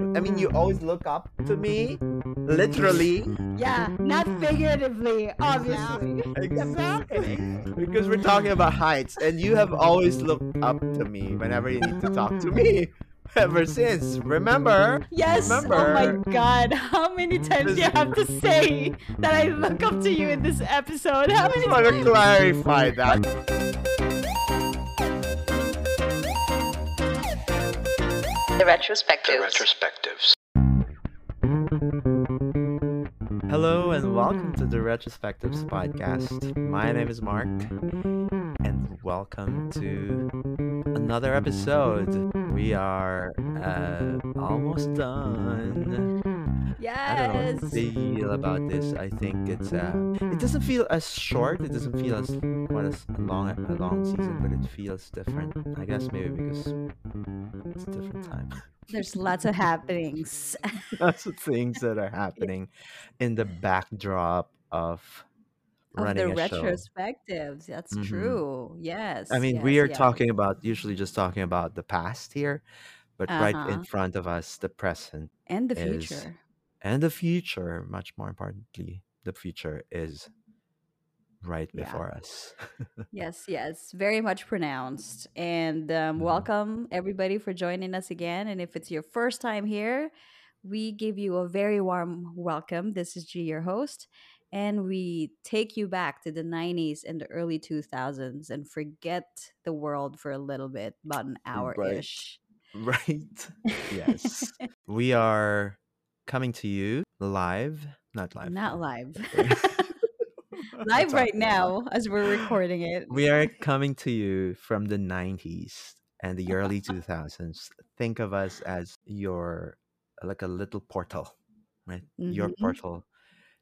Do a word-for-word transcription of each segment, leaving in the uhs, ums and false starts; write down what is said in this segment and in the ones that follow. I mean, you always look up to me, literally. Yeah, not figuratively, obviously. Exactly. Because we're talking about heights, and you have always looked up to me whenever you need to talk to me. Ever since, remember? Yes. Remember. Oh my God! How many times do you have to say that I look up to you in this episode? How many? I just want to clarify that. The retrospectives. The retrospectives. Hello and welcome to the Retrospectives podcast. My name is Mark, and welcome to another episode. We are uh, almost done. Yes. I don't know how to feel about this. I think it's uh, it doesn't feel as short. It doesn't feel as what as long a long season, but it feels different. I guess maybe because it's a different time. There's lots of happenings. Lots of things that are happening in the backdrop of. Of the retrospectives, show. That's mm-hmm. true. Yes. I mean, yes, we are yes. talking about usually just talking about the past here, but uh-huh. right in front of us, the present and the is, future, and the future. Much more importantly, the future is right yeah. before us. Yes, yes, very much pronounced. And um, mm-hmm. welcome everybody for joining us again. And if it's your first time here, we give you a very warm welcome. This is G, your host. And we take you back to the nineties and the early two thousands and forget the world for a little bit, about an hour-ish. Right. right. Yes. We are coming to you live. Not live. Not live. Live right now as we're recording it. We are coming to you from the nineties and the early two thousands. Think of us as your, like a little portal, right? Mm-hmm. Your portal.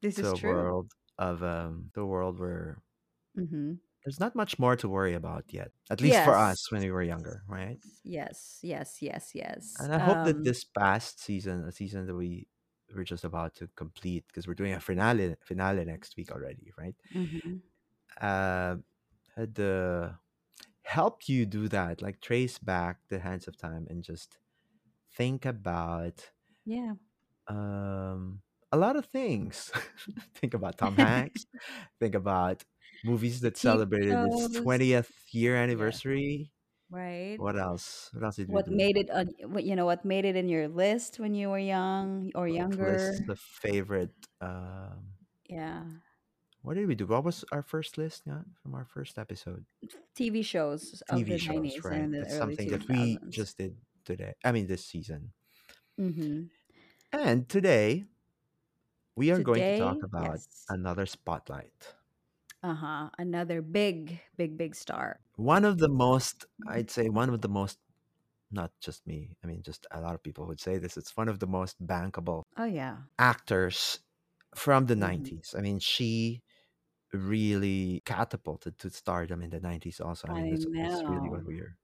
This to is a true. world of um, the world where mm-hmm. there's not much more to worry about yet, at least yes. for us when we were younger, right? Yes, yes, yes, yes. And I um, hope that this past season, a season that we were just about to complete, because we're doing a finale, finale next week already, right? Mm-hmm. Uh, had uh, helped you do that, like trace back the hands of time and just think about yeah. Um. a lot of things. Think about Tom Hanks. Think about movies that celebrated its twentieth year anniversary. Yeah. Right. What else? What else did what we do? made it? On, what you know? What made it in your list when you were young or what younger? List, the favorite. Um, yeah. What did we do? What was our first list? Not from our first episode. T V shows. T V of the shows, nineties right? And the That's early something two thousands. That we just did today. I mean, this season. Mm-hmm. And today. We are Today, going to talk about yes. another spotlight. Uh-huh. Another big, big, big star. One of the most, I'd say one of the most, not just me. I mean, just a lot of people would say this. It's one of the most bankable oh, yeah. actors from the mm-hmm. nineties. I mean, she really catapulted to stardom in the nineties also. I mean, I that's, that's really what we're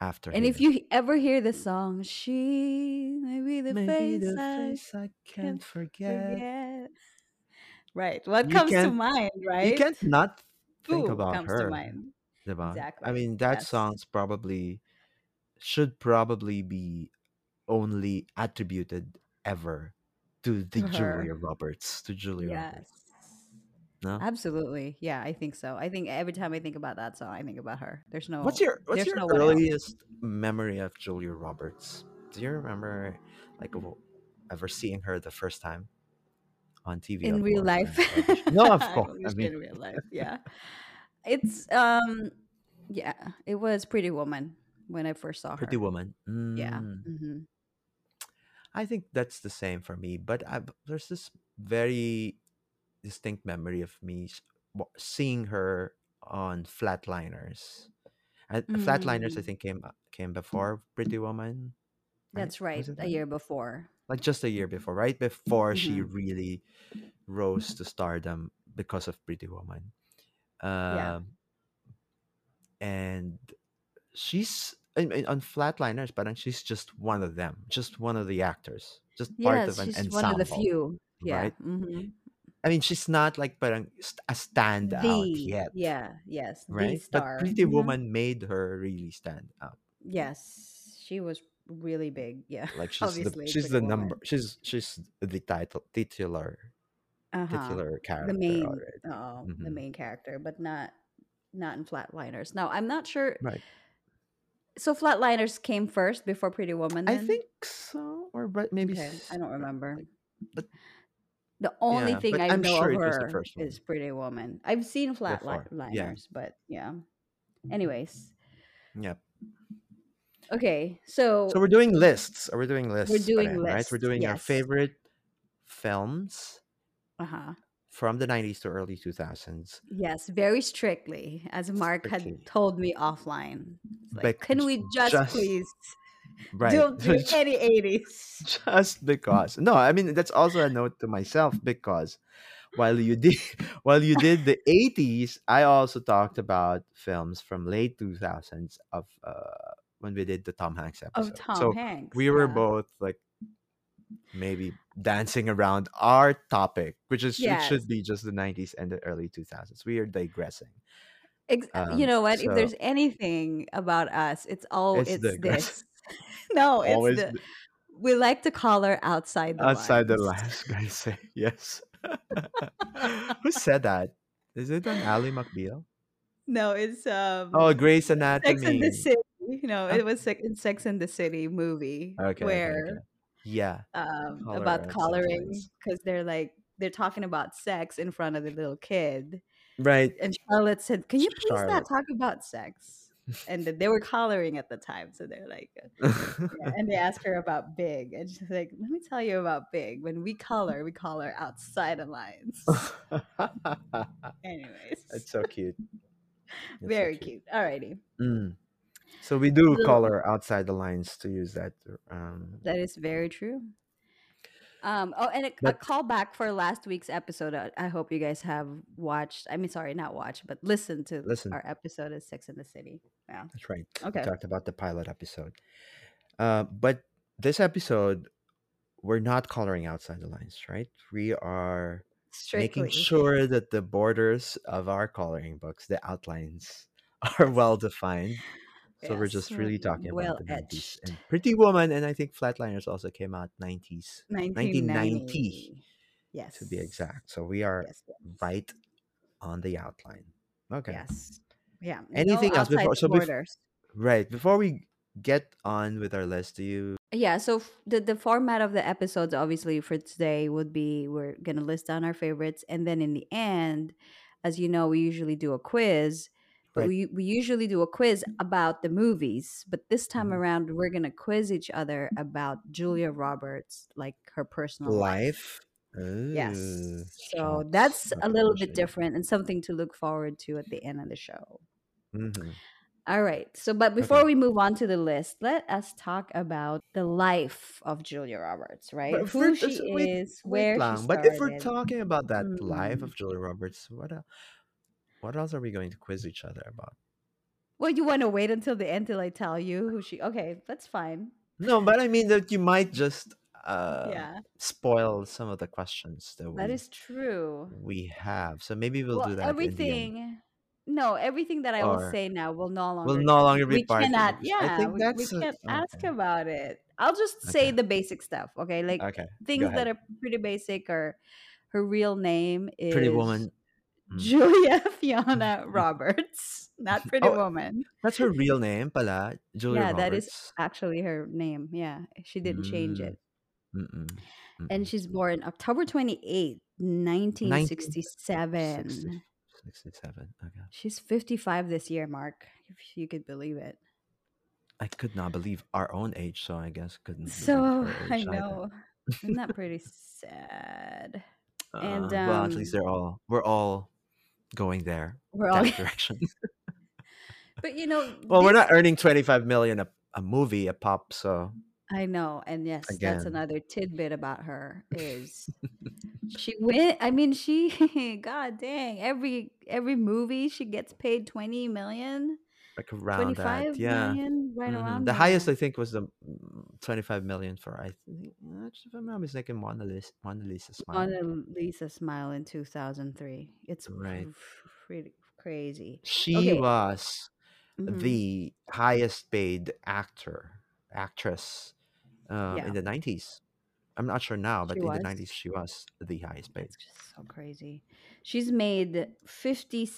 after. And if you ever hear the song, she may be the, Maybe face, the I face I can't forget. forget. Right. What you comes to mind, right? You can't not think Ooh, about comes her. To mind. About, exactly. I mean, that yes. song's probably should probably be only attributed ever to the to Julia Roberts. To Julia yes. Roberts. No? Absolutely. Yeah, I think so. I think every time I think about that song, I think about her. There's no What's your what's your no earliest memory of Julia Roberts? Do you remember like ever seeing her the first time on T V? In real life? No, of course. I mean... In real life, yeah. It's um yeah, it was Pretty Woman when I first saw her. Pretty Woman. Mm. Yeah. Mm-hmm. I think that's the same for me, but I've, there's this very distinct memory of me seeing her on Flatliners. Mm-hmm. Flatliners, I think, came came before Pretty Woman. Right? That's right, a that? year before. Like just a year before, right before mm-hmm. she really rose to stardom because of Pretty Woman. Um, yeah. And she's I mean, on Flatliners, but she's just one of them, just one of the actors, just yes, part of an she's ensemble. One of the few, yeah. Right? Mm-hmm. I mean, she's not like a standout the, yet. Yeah, yes. Right? But Pretty Woman yeah. made her really stand out. Yes, She was really big. Yeah. Like she's obviously the, she's the woman. number she's she's the title titular uh-huh. titular character. The main oh, mm-hmm. the main character, but not not in Flatliners. No, I'm not sure. Right. So Flatliners came first before Pretty Woman then? I think so, or but maybe okay. I don't remember. But, the only yeah, thing I I'm know sure of her is Pretty Woman. I've seen Flatliners, yeah. but yeah. Anyways. Yep. Okay, so so we're doing lists. We're doing lists. We're doing Erin, lists, right? We're doing yes. our favorite films. Uh-huh. From the nineties to early two thousands. Yes, very strictly, as Mark strictly. had told me offline. Like, like, can we just, just please right. don't do any eighties? Just because. No, I mean, that's also a note to myself, because while you did while you did the eighties, I also talked about films from late two thousands of uh, when we did the Tom Hanks episode. Of Tom so Hanks. We were yeah. both like, maybe dancing around our topic, which is yes. it should be just the nineties and the early two thousands. We are digressing. Ex- um, you know what? So if there's anything about us, it's all it's, it's this. no, Always it's the, the, we like to color outside the outside lines. the lines. Guys, say yes. Who said that? Is it on Ally McBeal? No, it's um. Oh, Grey's Anatomy. Sex and the City. No, it was in Sex and the City movie okay, where. Okay, okay. Yeah, um, Color about coloring, because they're like they're talking about sex in front of the little kid, right? And Charlotte said, "Can you please Charlotte. not talk about sex?" And they were coloring at the time, so they're like, yeah. and they asked her about Big, and she's like, "Let me tell you about Big. When we color, we color outside the lines." Anyways, it's so cute. It's Very so cute. cute. Alrighty. Mm. So we do color outside the lines, to use that. Um, that is very true. Um, oh, and a, but, a callback for last week's episode. I, I hope you guys have watched. I mean, sorry, not watched, but listened to listen. our episode of Sex and the City. Yeah, that's right. Okay, we talked about the pilot episode. Uh, but this episode, we're not coloring outside the lines, right? We are Strictly. making sure that the borders of our coloring books, the outlines, are well defined. So yes, we're just really talking well about the nineties and Pretty Woman, and I think Flatliners also came out nineties, nineteen ninety, yes, to be exact. So we are yes, yes. right on the outline. Okay. Yes. Yeah. Anything no else before? So before, right before we get on with our list, do you? Yeah. So the the format of the episodes, obviously, for today would be we're gonna list down our favorites, and then in the end, as you know, we usually do a quiz. But right. we, we usually do a quiz about the movies, but this time mm-hmm. around, we're going to quiz each other about Julia Roberts, like her personal life. life. Ooh, yes. So that's a little bit different and something to look forward to at the end of the show. Mm-hmm. All right. So, but before okay. we move on to the list, let us talk about the life of Julia Roberts, right? But Who she wait, is, wait where long. she started. But if we're talking about that mm-hmm. life of Julia Roberts, what else? What else are we going to quiz each other about? Well, you want to wait until the end till I tell you who she... Okay, that's fine. No, but I mean that you might just uh, yeah. spoil some of the questions that we... That is true. We have. So maybe we'll, well do that everything... in the end. No, everything that I or, will say now will no longer... Will no longer be part cannot, of it. Yeah, I think we, that's we can't a, ask okay. about it. I'll just say okay. the basic stuff, okay? Like okay, things that are pretty basic are her real name is... Pretty Woman... Julia Fiona Roberts, not Pretty oh, Woman. That's her real name, pala. Julia yeah, Roberts. That is actually her name. Yeah, she didn't mm. change it. Mm-mm. Mm-mm. And she's born October twenty-eighth, nineteen sixty-seven. sixty, sixty-seven. Okay. She's fifty-five this year, Mark. If you could believe it. I could not believe our own age, so I guess couldn't. So I know. Either. Isn't that pretty sad? And um, well, at least they're all. We're all. Going there, we're all that direction. But you know, well, this... we're not earning twenty-five million a, a movie a pop, so I know. And yes, Again. that's another tidbit about her is she went. I mean, she god dang every every movie she gets paid twenty million, like around twenty-five that, yeah, million, right mm-hmm. around the that. Highest I think was the twenty-five million for I think if I'm not mistaken, Mona Lisa, Mona Lisa Smile. Mona Lisa Smile in two thousand three. It's right, pretty crazy. She okay. was mm-hmm. the highest paid actor actress um, yeah. in the nineties. I'm not sure now, but she in was. the nineties, she was the highest paid. It's just so crazy. She's made fifty.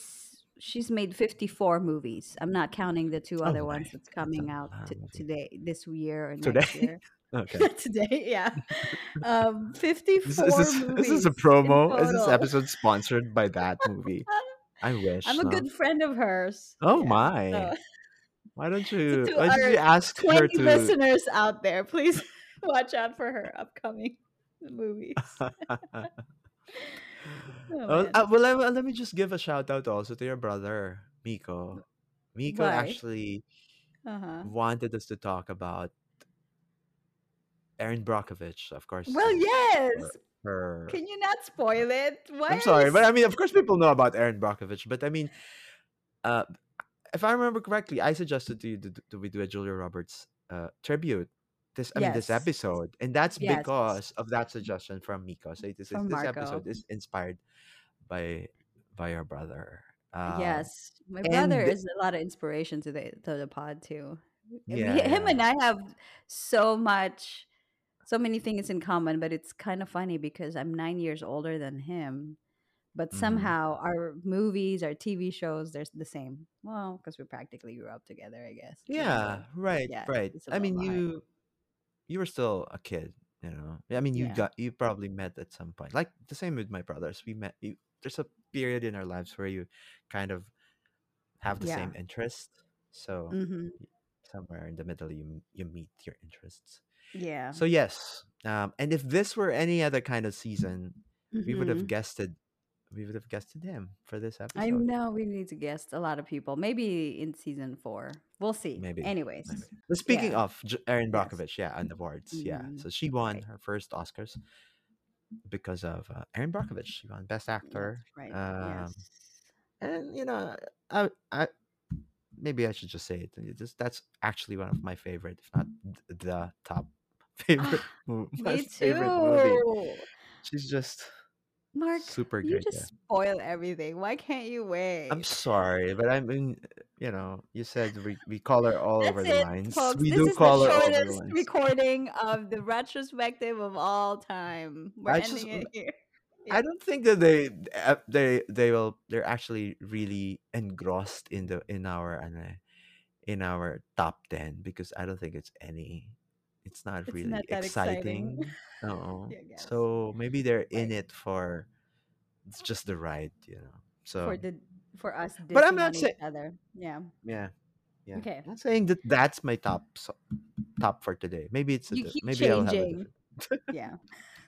She's made fifty-four movies. I'm not counting the two oh other my. ones that's coming that's out t- today, this year, and today? next year. Okay. Today, yeah. Um, fifty-four this, this is, movies. This is a promo. Is this episode sponsored by that movie? I wish. I'm a no. good friend of hers. Oh yeah, my! So. Why don't you? So to why don't you ask twenty her to listeners out there, please watch out for her upcoming movies. Oh, well, uh, well I, let me just give a shout out also to your brother Miko. Miko Why? actually uh-huh. wanted us to talk about Erin Brockovich, of course. Well, yes. Her, her... Can you not spoil it? Why I'm sorry, you... but I mean, of course, people know about Erin Brockovich. But I mean, uh, if I remember correctly, I suggested to you to, to we do a Julia Roberts uh, tribute. This I yes. mean this episode, and that's yes. because of that suggestion from Miko. So this, from this episode is inspired by by our brother. Um, yes, my brother is a lot of inspiration to the to the pod too. Yeah, him yeah. and I have so much, so many things in common. But it's kind of funny because I'm nine years older than him, but somehow mm-hmm. our movies, our T V shows, they're the same. Well, because we practically grew up together, I guess. Yeah, so, right, yeah, right. I mean, hard. you. You were still a kid, you know. I mean, you yeah. got you probably met at some point. Like the same with my brothers, we met. You, there's a period in our lives where you kind of have the yeah. same interest. So mm-hmm. somewhere in the middle, you you meet your interests. Yeah. So yes, um, and if this were any other kind of season, mm-hmm. we would have guested. We would have guested him for this episode. I know we need to guest a lot of people. Maybe in season four, we'll see. Maybe. Anyways, Maybe. Well, speaking yeah. of Erin Brockovich, yes. yeah, and awards, mm-hmm. yeah. So she won right. her first Oscars because of uh, Erin Brockovich. She won Best Actor. That's right. Um, yes. And you know, I, I maybe I should just say it. Just that's actually one of my favorite, if not the top favorite. movie. Me too. Favorite movie. She's just. Mark, super you good, just yeah. spoil everything. Why can't you wait? I'm sorry, but I mean, you know, you said we, we call her all That's over it, the lines. Folks. We this do is call the her all over the lines. Recording of the retrospective of all time. We're I ending just, it here. Yeah. I don't think that they they they will. They're actually really engrossed in the in our in our top ten because I don't think it's any. It's not really it's not exciting. exciting. No. Yeah, so maybe they're in it for it's just the ride, you know. So for the for us, but I'm not saying other. Yeah. Yeah. Yeah. Okay. I'm not saying that that's my top so, top for today. Maybe it's a you keep maybe changing. I'll have a yeah.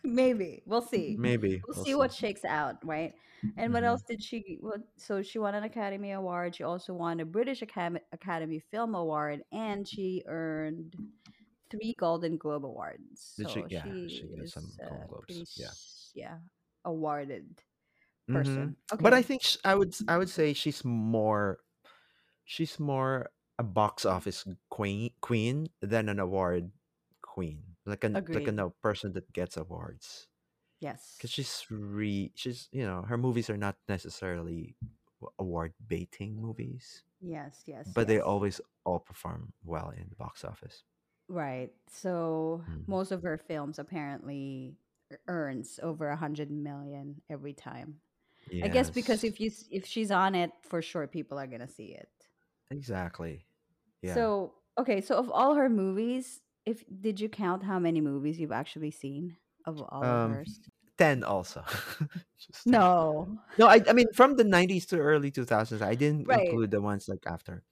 Maybe. We'll see. Maybe. We'll, we'll see, see what shakes out, right? And mm-hmm. what else did she what so she won an Academy Award. She also won a British Academy, Academy Film Award, and she earned three Golden Globe Awards. Did so she, yeah, she, she is some Golden Globes. Pretty, yeah. yeah, awarded person. Mm-hmm. Okay. But I think she, I would I would say she's more she's more a box office queen queen than an award queen. Like an Agreed. like a no, person that gets awards. Yes. Cuz she's re she's you know, her movies are not necessarily award baiting movies. Yes, yes. But yes. they always all perform well in the box office. Right. So mm. most of her films apparently earns over a hundred million every time. Yes. I guess because if you if she's on it, for sure people are gonna see it. Exactly. Yeah. So okay. So of all her movies, if did you count how many movies you've actually seen of all um, of hers? Ten also. Just no. No. I I mean from the nineties to early two thousands. I didn't right. include the ones like after.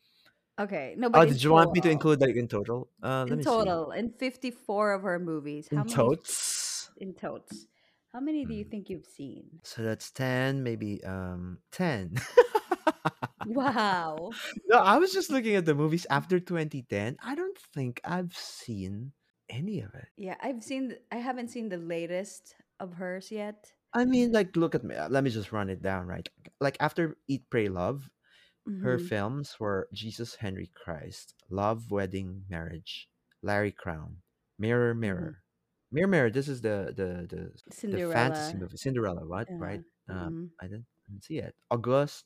Okay. No, but oh, did you total. want me to include like in total? Uh, in total, see. in fifty-four of her movies. How in many, totes? In totes. How many do you think you've seen? So that's ten, maybe um ten. Wow. No, I was just looking at the movies after twenty ten. I don't think I've seen any of it. Yeah, I've seen. I haven't seen the latest of hers yet. I mean, like, look at me. Let me just run it down, right? Like after Eat, Pray, Love. Her mm-hmm. films were Jesus Henry Christ, Love Wedding Marriage, Larry Crown, Mirror Mirror, mm-hmm. Mirror Mirror. This is the the the, Cinderella. the fantasy movie. Cinderella, what yeah. right? Um, mm-hmm. I didn't, I didn't see it. August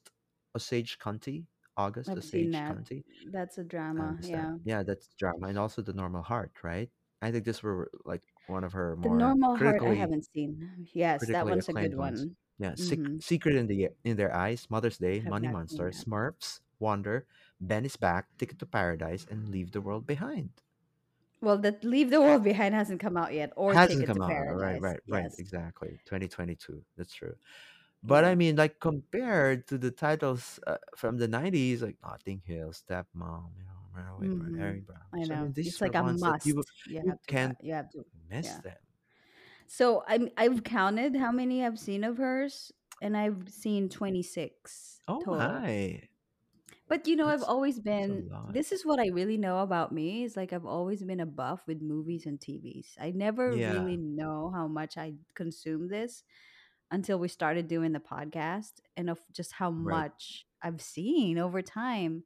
Osage County, August I've seen Osage that. County. That's a drama. Yeah. Understand. Yeah, that's drama, and also The Normal Heart, right? I think this were like one of her The more Normal Heart I critically haven't seen. Yes, that critically one's a acclaimed good ones. one. Yeah, Sec- Mm-hmm. Secret in the in Their Eyes, Mother's Day, Have Money not seen Monster, that. Smurfs, Wander, Ben is Back, Ticket to Paradise, and Leave the World Behind. Well, that Leave the World Behind hasn't come out yet, or Hasn't Ticket to come out. Right, Paradise. right, right. Yes. Exactly. twenty twenty-two. That's true. But I Yeah. mean, like compared to the titles uh, from the nineties, like Notting Hill, Stepmom, you know, Runaway Bride, Mm-hmm. Erin I Brockovich. I know. mean, these It's are like a ones that must. you, You you have to. can't You have to. miss Yeah. them. So I'm I've counted how many I've seen of hers, and I've seen twenty-six Oh total. my, But you know, I've that's always that's a been, lot. this is what I really know about me, is like I've always been a buff with movies and T Vs. I never Yeah, really know how much I consume this until we started doing the podcast, and of just how right. much I've seen over time.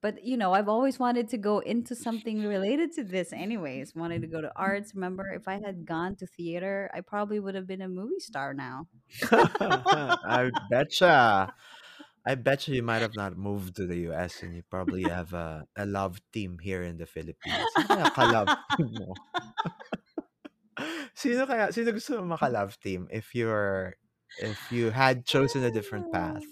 But you know, I've always wanted to go into something related to this anyways. Wanted to go to arts. Remember, if I had gone to theater, I probably would have been a movie star now. I betcha. I betcha you might have not moved to the U S, and you probably have a, a love team here in the Philippines. Sino kaya ka-love team mo? Sino kaya sino gusto mo maka-love team if you're if you had chosen a different path?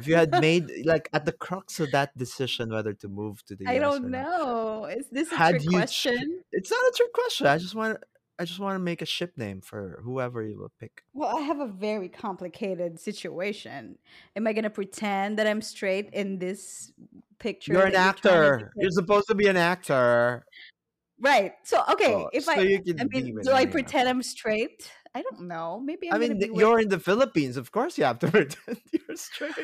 If you had made like at the crux of that decision whether to move to the I U S don't or not, know. Is this a had trick you? Ch- question? It's not a trick question. I just want I just want to make a ship name for whoever you will pick. Well, I have a very complicated situation. Am I going to pretend that I'm straight in this picture You're an that you're trying to actor. You're depict? supposed to be an actor. Right. So, okay, So, if so I you I can mean, be with do I anyone. pretend I'm straight? I don't know. Maybe I I'm going to mean, be th- with you're in the Philippines. Of course, you have to pretend you're straight.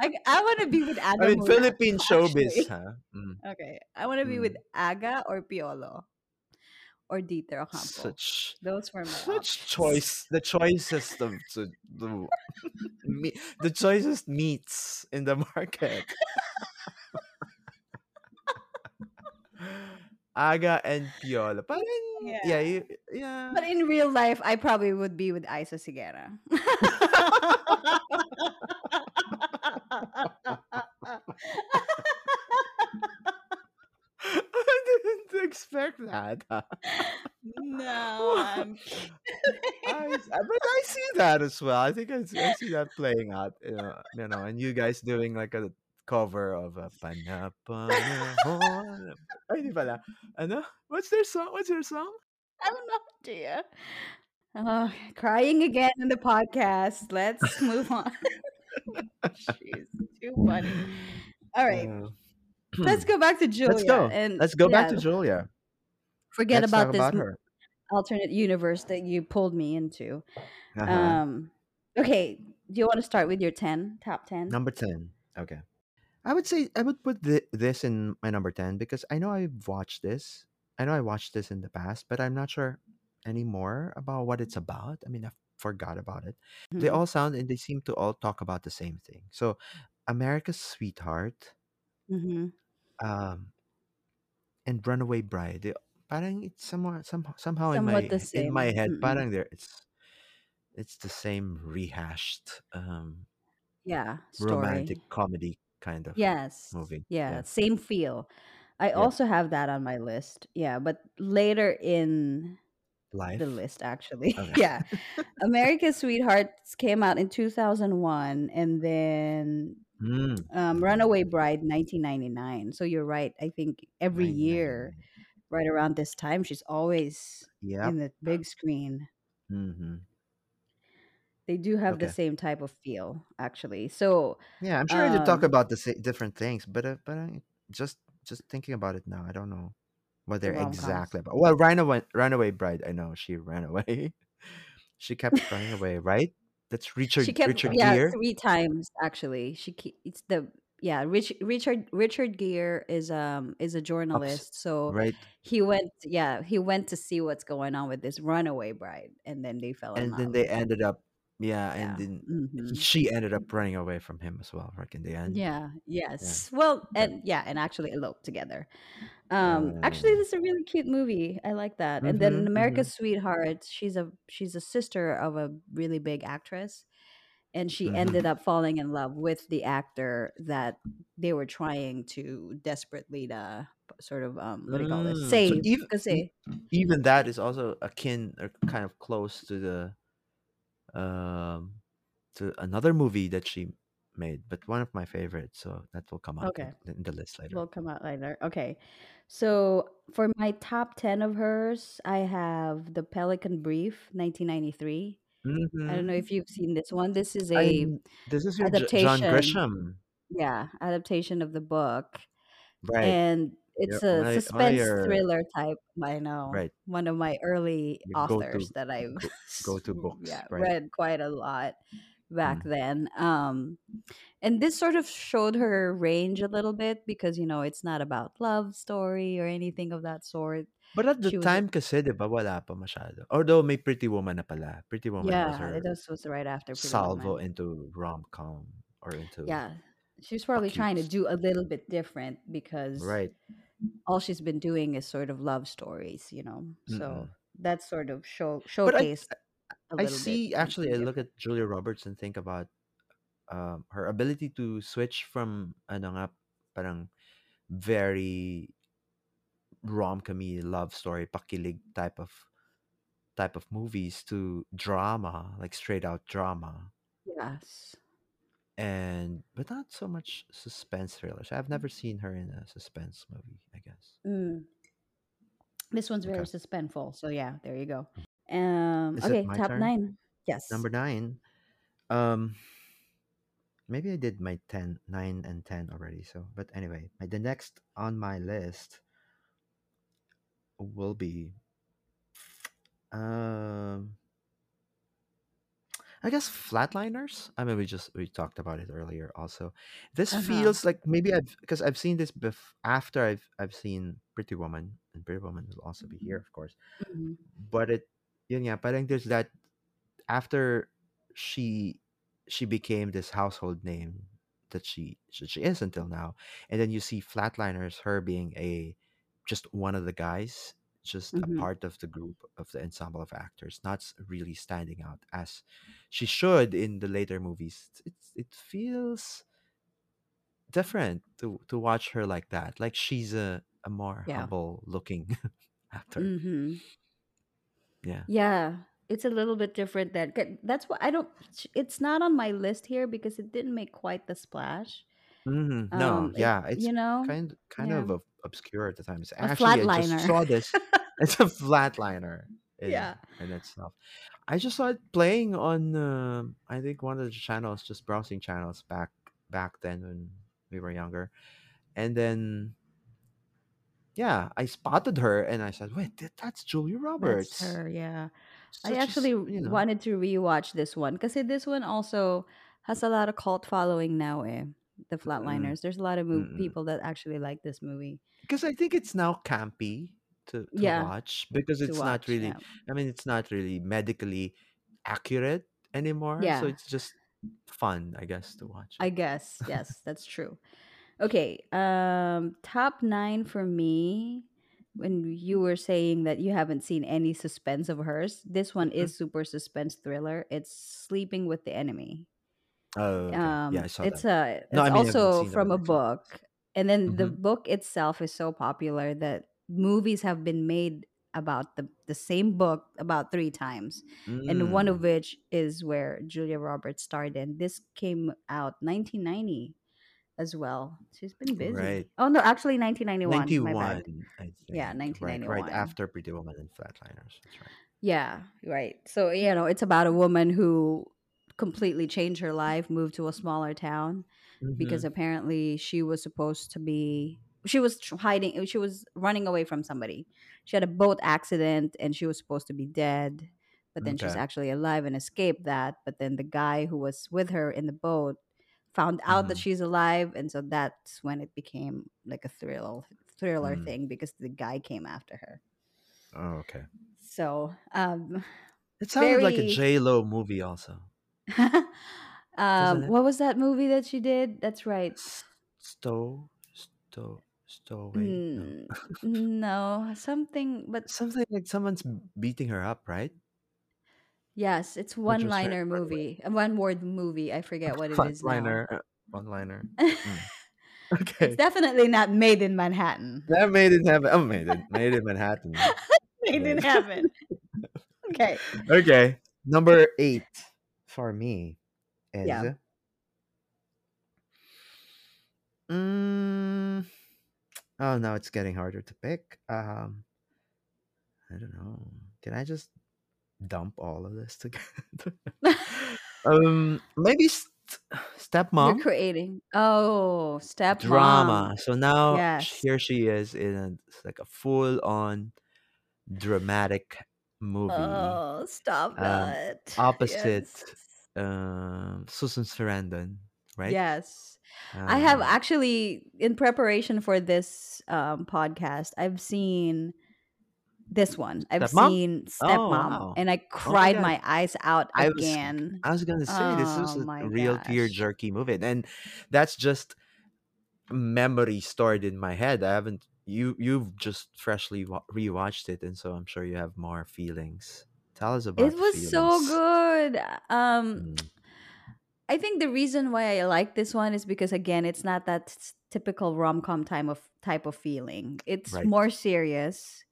I I want to be with Aga I mean, Mulano, Philippine showbiz, actually. huh? Mm, Okay. I want to be with mm. Aga or Piolo or Dieter Ocampo. Such, Those were my such options. choice. The choicest of the the, me- the choicest meats in the market. Aga and Piolo. Parang, yeah, Yeah. you, yeah. But in real life, I probably would be with Isa Sigera. I didn't expect that. No, I, I'm kidding. but I see that as well. I think I see, I see that playing out. You know, you know, and you guys doing like a cover of a Panapanahon. Ay, di pala. Ano? What's their song? What's your song? I don't know, dear. Oh, crying again in the podcast. Let's move on. She's too funny. All right. Uh, Let's go back to Let's Julia go. and Let's go back yeah, to Julia. forget Let's talk about this about m- her. alternate universe that you pulled me into. Uh-huh. Um, okay, do you want to start with your ten, top ten? Number ten. Okay. I would say I would put thi- this in my number ten because I know I've watched this. I know I watched this in the past, but I'm not sure anymore about what it's about. I mean, I forgot about it. They all sound and they seem to all talk about the same thing. So, America's Sweetheart Mm-hmm. um, and Runaway Bride. They, parang it's somewhat somehow somehow in Somewhat my the in same. my head. Mm-mm. Parang there it's it's the same rehashed um, Yeah, story. romantic comedy kind of Yes. movie. Yeah, Yeah. same feel. I Yeah. also have that on my list. Yeah, but later in the Life. list, actually. Okay. Yeah. America's Sweethearts came out in two thousand one, and then Mm. um, Runaway Bride nineteen ninety-nine. So you're right. I think every year, nineteen ninety-nine. right around this time, she's always in Yep. the big screen. Mm-hmm. They do have the Okay. same type of feel, actually. So, Yeah, I'm sure I did talk um, about the sa- different things, but uh, but I, just just thinking about it now, I don't know what the they're rom coms. exactly about. Well, Runaway Runaway Bride, I know she ran away. She kept running away, right? That's She Richard kept, Richard yeah, Gere. three times actually. She ke- it's the yeah. Rich, Richard Richard Gere is um is a Ups, journalist, so right? he went yeah he went to see what's going on with this runaway bride, and then they fell in And then love. they ended up, yeah, and Yeah. then he, hmm she ended up running away from him as well, like in the end. Yeah. Yeah. Yes. Well, Right. and yeah, and actually eloped together. Um, actually, Oh. this is a really cute movie. I like that. And then Mm-hmm. in Mm-hmm. America's Sweetheart, she's a she's a sister of a really big actress, And she mm-hmm. ended up falling in love with the actor that they were trying to desperately to sort of, um, what do you call this? Mm. Save. So even, save. Even that is also akin or kind of close to the, um, to another movie that she made, but one of my favorites. So that will come out okay. in, in the list later. Will come out later. Okay. So for my top ten of hers, I have The Pelican Brief, nineteen ninety-three. Mm-hmm. I don't know if you've seen this one. This is a I, this is your adaptation. John Grisham. Yeah, adaptation of the book, right? And it's your, a suspense your, thriller type. I know, right? One of my early your authors go-to, that I've go to books. Yeah, right. Read quite a lot back mm. then. Um, and this sort of showed her range a little bit because you know it's not about love story or anything of that sort. But at the she time was, kasi, di ba, wala pa masyado. Although may Pretty Woman na pala. Pretty Woman yeah, was her it was, was right after Pretty salvo Woman. Into rom-com or into... Yeah. She was probably trying to do a little bit different because right. all she's been doing is sort of love stories, you know. Mm-hmm. So that sort of show, showcased I, I, a little I see, bit actually, I look at Julia Roberts and think about um, her ability to switch from ano nga, parang very... rom-com-y love story pakilig type of type of movies to drama, like straight out drama, yes, and but not so much suspense thrillers. I've never seen her in a suspense movie, I guess. Mm. This one's very okay. suspenseful, so yeah, there you go. Um Is okay top turn? nine yes number nine um maybe I did my ten nine and ten already, so but anyway, the next on my list will be um I guess Flatliners. I mean we just we talked about it earlier also. This uh-huh. feels like maybe I've because I've seen this bef- after I've I've seen Pretty Woman, and Pretty Woman will also be here of course. Mm-hmm. But it yun nga, parang there's that after she she became this household name that she she is until now. And then you see Flatliners, her being a just one of the guys, just mm-hmm. a part of the group of the ensemble of actors, not really standing out as she should in the later movies. It it feels different to, to watch her like that. Like she's a, a more yeah. humble looking actor. Mm-hmm. Yeah. Yeah. It's a little bit different then. That's why I don't, it's not on my list here because it didn't make quite the splash. Mm-hmm. Um, no. Yeah. It's you know, kind, kind yeah. of a, obscure at the time. It's a actually flatliner. I just saw this. It's a flatliner. In, yeah, and it's not. I just saw it playing on. Uh, I think one of the channels, just browsing channels back back then when we were younger, and then yeah, I spotted her and I said, "Wait, that, that's Julia Roberts." That's her, yeah. Such I actually a, you know. wanted to rewatch this one because this one also has a lot of cult following now. Eh. The Flatliners. Mm. There's a lot of move- people that actually like this movie because I think it's now campy to, to yeah. watch because to it's watch, not really. Yeah. I mean, it's not really medically accurate anymore. Yeah. So it's just fun, I guess, to watch. I guess yes, that's true. Okay, um, top nine for me. When you were saying that you haven't seen any suspense of hers, this one is super suspense thriller. It's Sleeping with the Enemy. Oh, okay. um, yeah, I saw it's that. a it's no, I mean, also from a book, and then mm-hmm. the book itself is so popular that movies have been made about the, the same book about three times, mm. and one of which is where Julia Roberts starred in. This came out nineteen ninety as well. She's been busy. Right. Oh no, actually nineteen ninety-one. ninety-one, I think. Yeah, nineteen ninety-one. Right, right after Pretty Woman and Flatliners. That's right. Yeah, right. So you know, it's about a woman who completely changed her life, moved to a smaller town mm-hmm. because apparently she was supposed to be she was hiding she was running away from somebody. She had a boat accident and she was supposed to be dead, but then okay. she's actually alive and escaped that. But then the guy who was with her in the boat found out mm. that she's alive, and so that's when it became like a thrill, thriller mm. thing because the guy came after her. Oh, okay. So um it sounded very... like a J-Lo movie also. um, what was that movie that she did? That's right. Stow, stow, stowaway. Mm, no. no, something, but something like someone's beating her up, right? Yes, it's which was her one-liner movie, a one-word movie. I forget what it is now. Flatliner, uh, one-liner. Mm. Okay. It's definitely not Made in Manhattan. That made it happen. Oh, made it, made in Manhattan. Made in heaven. Okay. Okay. Number eight for me is. Yeah. Mm, oh, now it's getting harder to pick. Um, I don't know. Can I just dump all of this together? um, maybe. St- Stepmom. You're creating. Oh, Stepmom. Drama. So now yes. here she is in a, it's like a full-on dramatic movie. Oh, stop um, it. Opposite yes. um, Susan Sarandon, right? Yes. Um, I have actually, in preparation for this um, podcast, I've seen this one. I've Stepmom? seen Stepmom, oh, wow. and I cried oh my, my eyes out I again. Was, I was going to say, oh, this is a real tear-jerky movie. And that's just memory stored in my head. I haven't, you, you've just freshly rewatched it, and so I'm sure you have more feelings. Tell us about it. It was feelings. so good. Um, mm. I think the reason why I like this one is because, again, it's not that typical rom-com type of, type of feeling. It's right. more serious.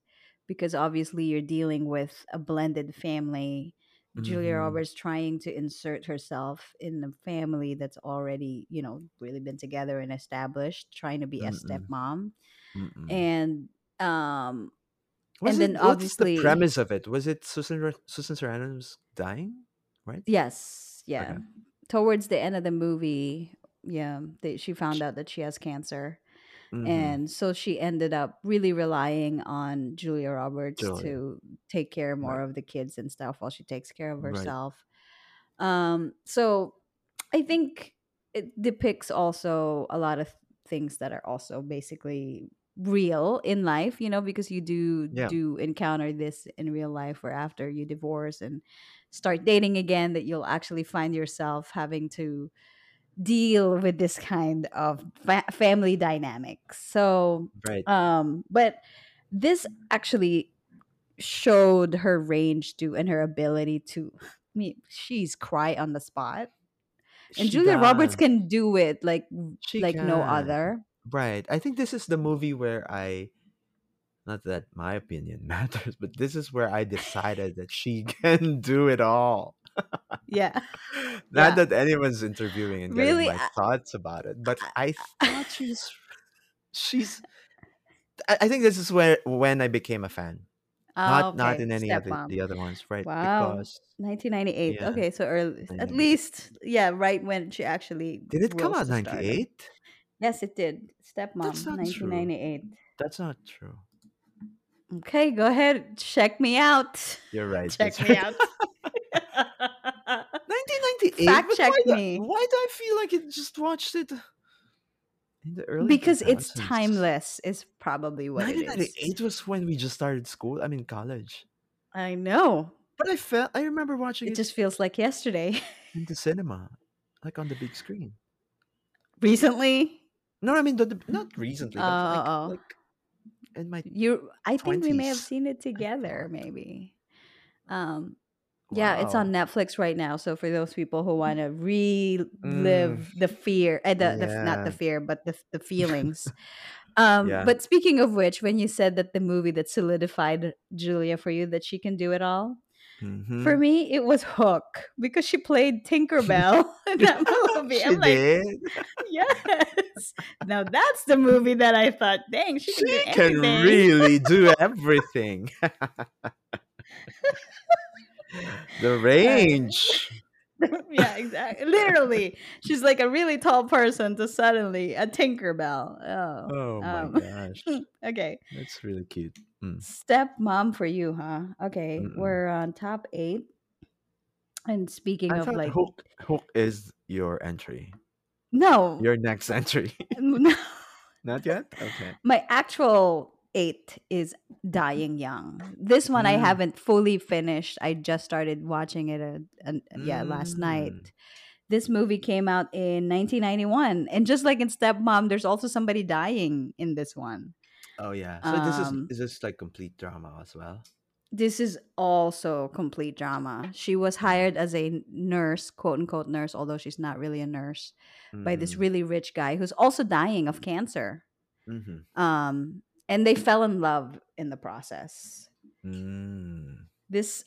Because obviously you're dealing with a blended family. Mm-hmm. Julia Roberts trying to insert herself in a family that's already, you know, really been together and established, trying to be Mm-mm. a stepmom. Mm-mm. And um, was and it, then obviously what's the premise of it? Was it Susan Susan Sarandon's dying, right? Yes, yeah. Okay. Towards the end of the movie, yeah, they, she found out that she has cancer. Mm-hmm. And so she ended up really relying on Julia Roberts Julia. to take care more right. of the kids and stuff while she takes care of herself. Right. Um, so I think it depicts also a lot of things that are also basically real in life, you know, because you do yeah. do encounter this in real life where after you divorce and start dating again, that you'll actually find yourself having to deal with this kind of fa- family dynamics. So, right. um, but this actually showed her range too and her ability to. I mean, she's cry on the spot, and she Julia can. Roberts can do it like she like can. no other. Right. I think this is the movie where I, not that my opinion matters, but this is where I decided that she can do it all. yeah not yeah. that anyone's interviewing and getting really, my I, thoughts about it, but I thought she's she's I think this is where when I became a fan. oh, not okay. Not in any of the, the other ones, right? Wow. Because nineteen ninety-eight, yeah, okay, so early at least, yeah, right when she actually did it come out. Ninety-eight? Yes, it did. Stepmom, nineteen ninety-eight. True. That's not true. Okay, go ahead, check me out. You're right, check me right. out. nineteen ninety-eight. Fact check me. Why do I feel like I just watched it in the early? Because two thousands. It's timeless. Is probably what it is. nineteen ninety-eight was when we just started school. I mean, college. I know, but I felt I remember watching it. It just feels like yesterday. In the cinema, like on the big screen. Recently? No, I mean the, the, not recently. But oh, like, oh. Like in my you. I think twenties. We may have seen it together, maybe. Um. Wow. Yeah, it's on Netflix right now. So for those people who want to relive mm. the fear, uh, the, yeah. the not the fear, but the the feelings. um, yeah. But speaking of which, when you said that the movie that solidified Julia for you, that she can do it all, mm-hmm. for me, it was Hook, because she played Tinkerbell in that movie. I'm like, did? Yes. Now that's the movie that I thought, dang, she can she do everything. She can really do everything. The range. Yeah, exactly. Literally, she's like a really tall person to suddenly a Tinkerbell. Oh, oh my um. gosh. Okay. That's really cute. Mm. Stepmom for you, huh? Okay, Mm-mm. we're on top eight. And speaking I of like... Hook, Hook is your entry. No. Your next entry. No. Not yet? Okay. My actual... eight is Dying Young. This one mm. I haven't fully finished. I just started watching it a, a, a, yeah mm. last night. This movie came out in nineteen ninety-one, and just like in Stepmom, there's also somebody dying in this one. Oh yeah. So um, this is is this like complete drama as well? This is also complete drama. She was hired as a nurse, quote unquote nurse, although she's not really a nurse, mm-hmm. by this really rich guy who's also dying of cancer. Mm-hmm. Um, and they fell in love in the process. Mm. This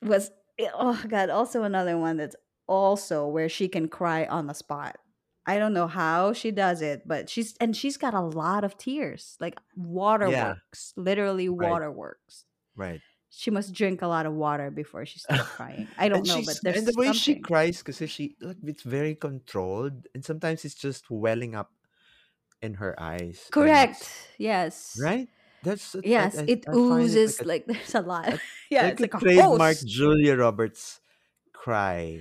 was, oh God, also another one that's also where she can cry on the spot. I don't know how she does it, but she's, and she's got a lot of tears, like waterworks, yeah. literally waterworks. Right. right. She must drink a lot of water before she starts crying. I don't know, but there's and the something. Way she cries, because she, look, it's very controlled, and sometimes it's just welling up in her eyes. Correct. Yes. Right. That's yes. I, I, it I oozes it like, a, like there's a lot. A, yeah, like it's like a trademark host. Julia Roberts cry.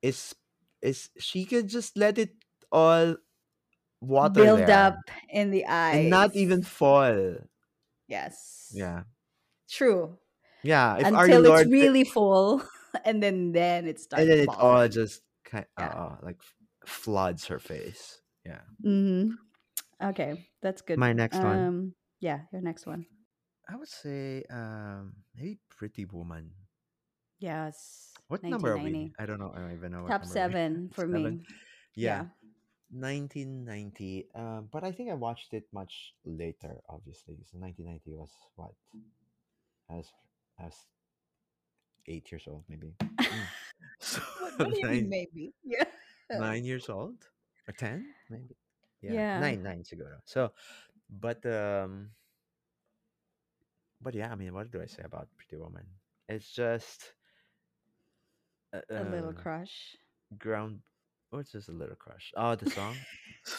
Is is she can just let it all water build there. Up in the eyes and not even fall. Yes. Yeah. True. Yeah. If Until it's Lord, really full, and then then it starts. And then falling. It all just kind of yeah. uh, like floods her face. Yeah. Mm-hmm. Okay, that's good. My next um, one. Yeah, your next one. I would say um, maybe Pretty Woman. Yes. What number are we? I don't know. I don't even know. Top what seven for seven. Me. Yeah. yeah. nineteen ninety. Um, but I think I watched it much later, obviously. So nineteen ninety was what? I was, I was eight years old, maybe. Mm. So what do you nine, mean, maybe? Yeah. Nine years old? Or ten, maybe? Yeah. yeah. Nine, nine, siguro. So, but, um, but yeah, I mean, what do I say about Pretty Woman? It's just... Uh, a little crush. Ground... What's just a little crush? Oh, the song?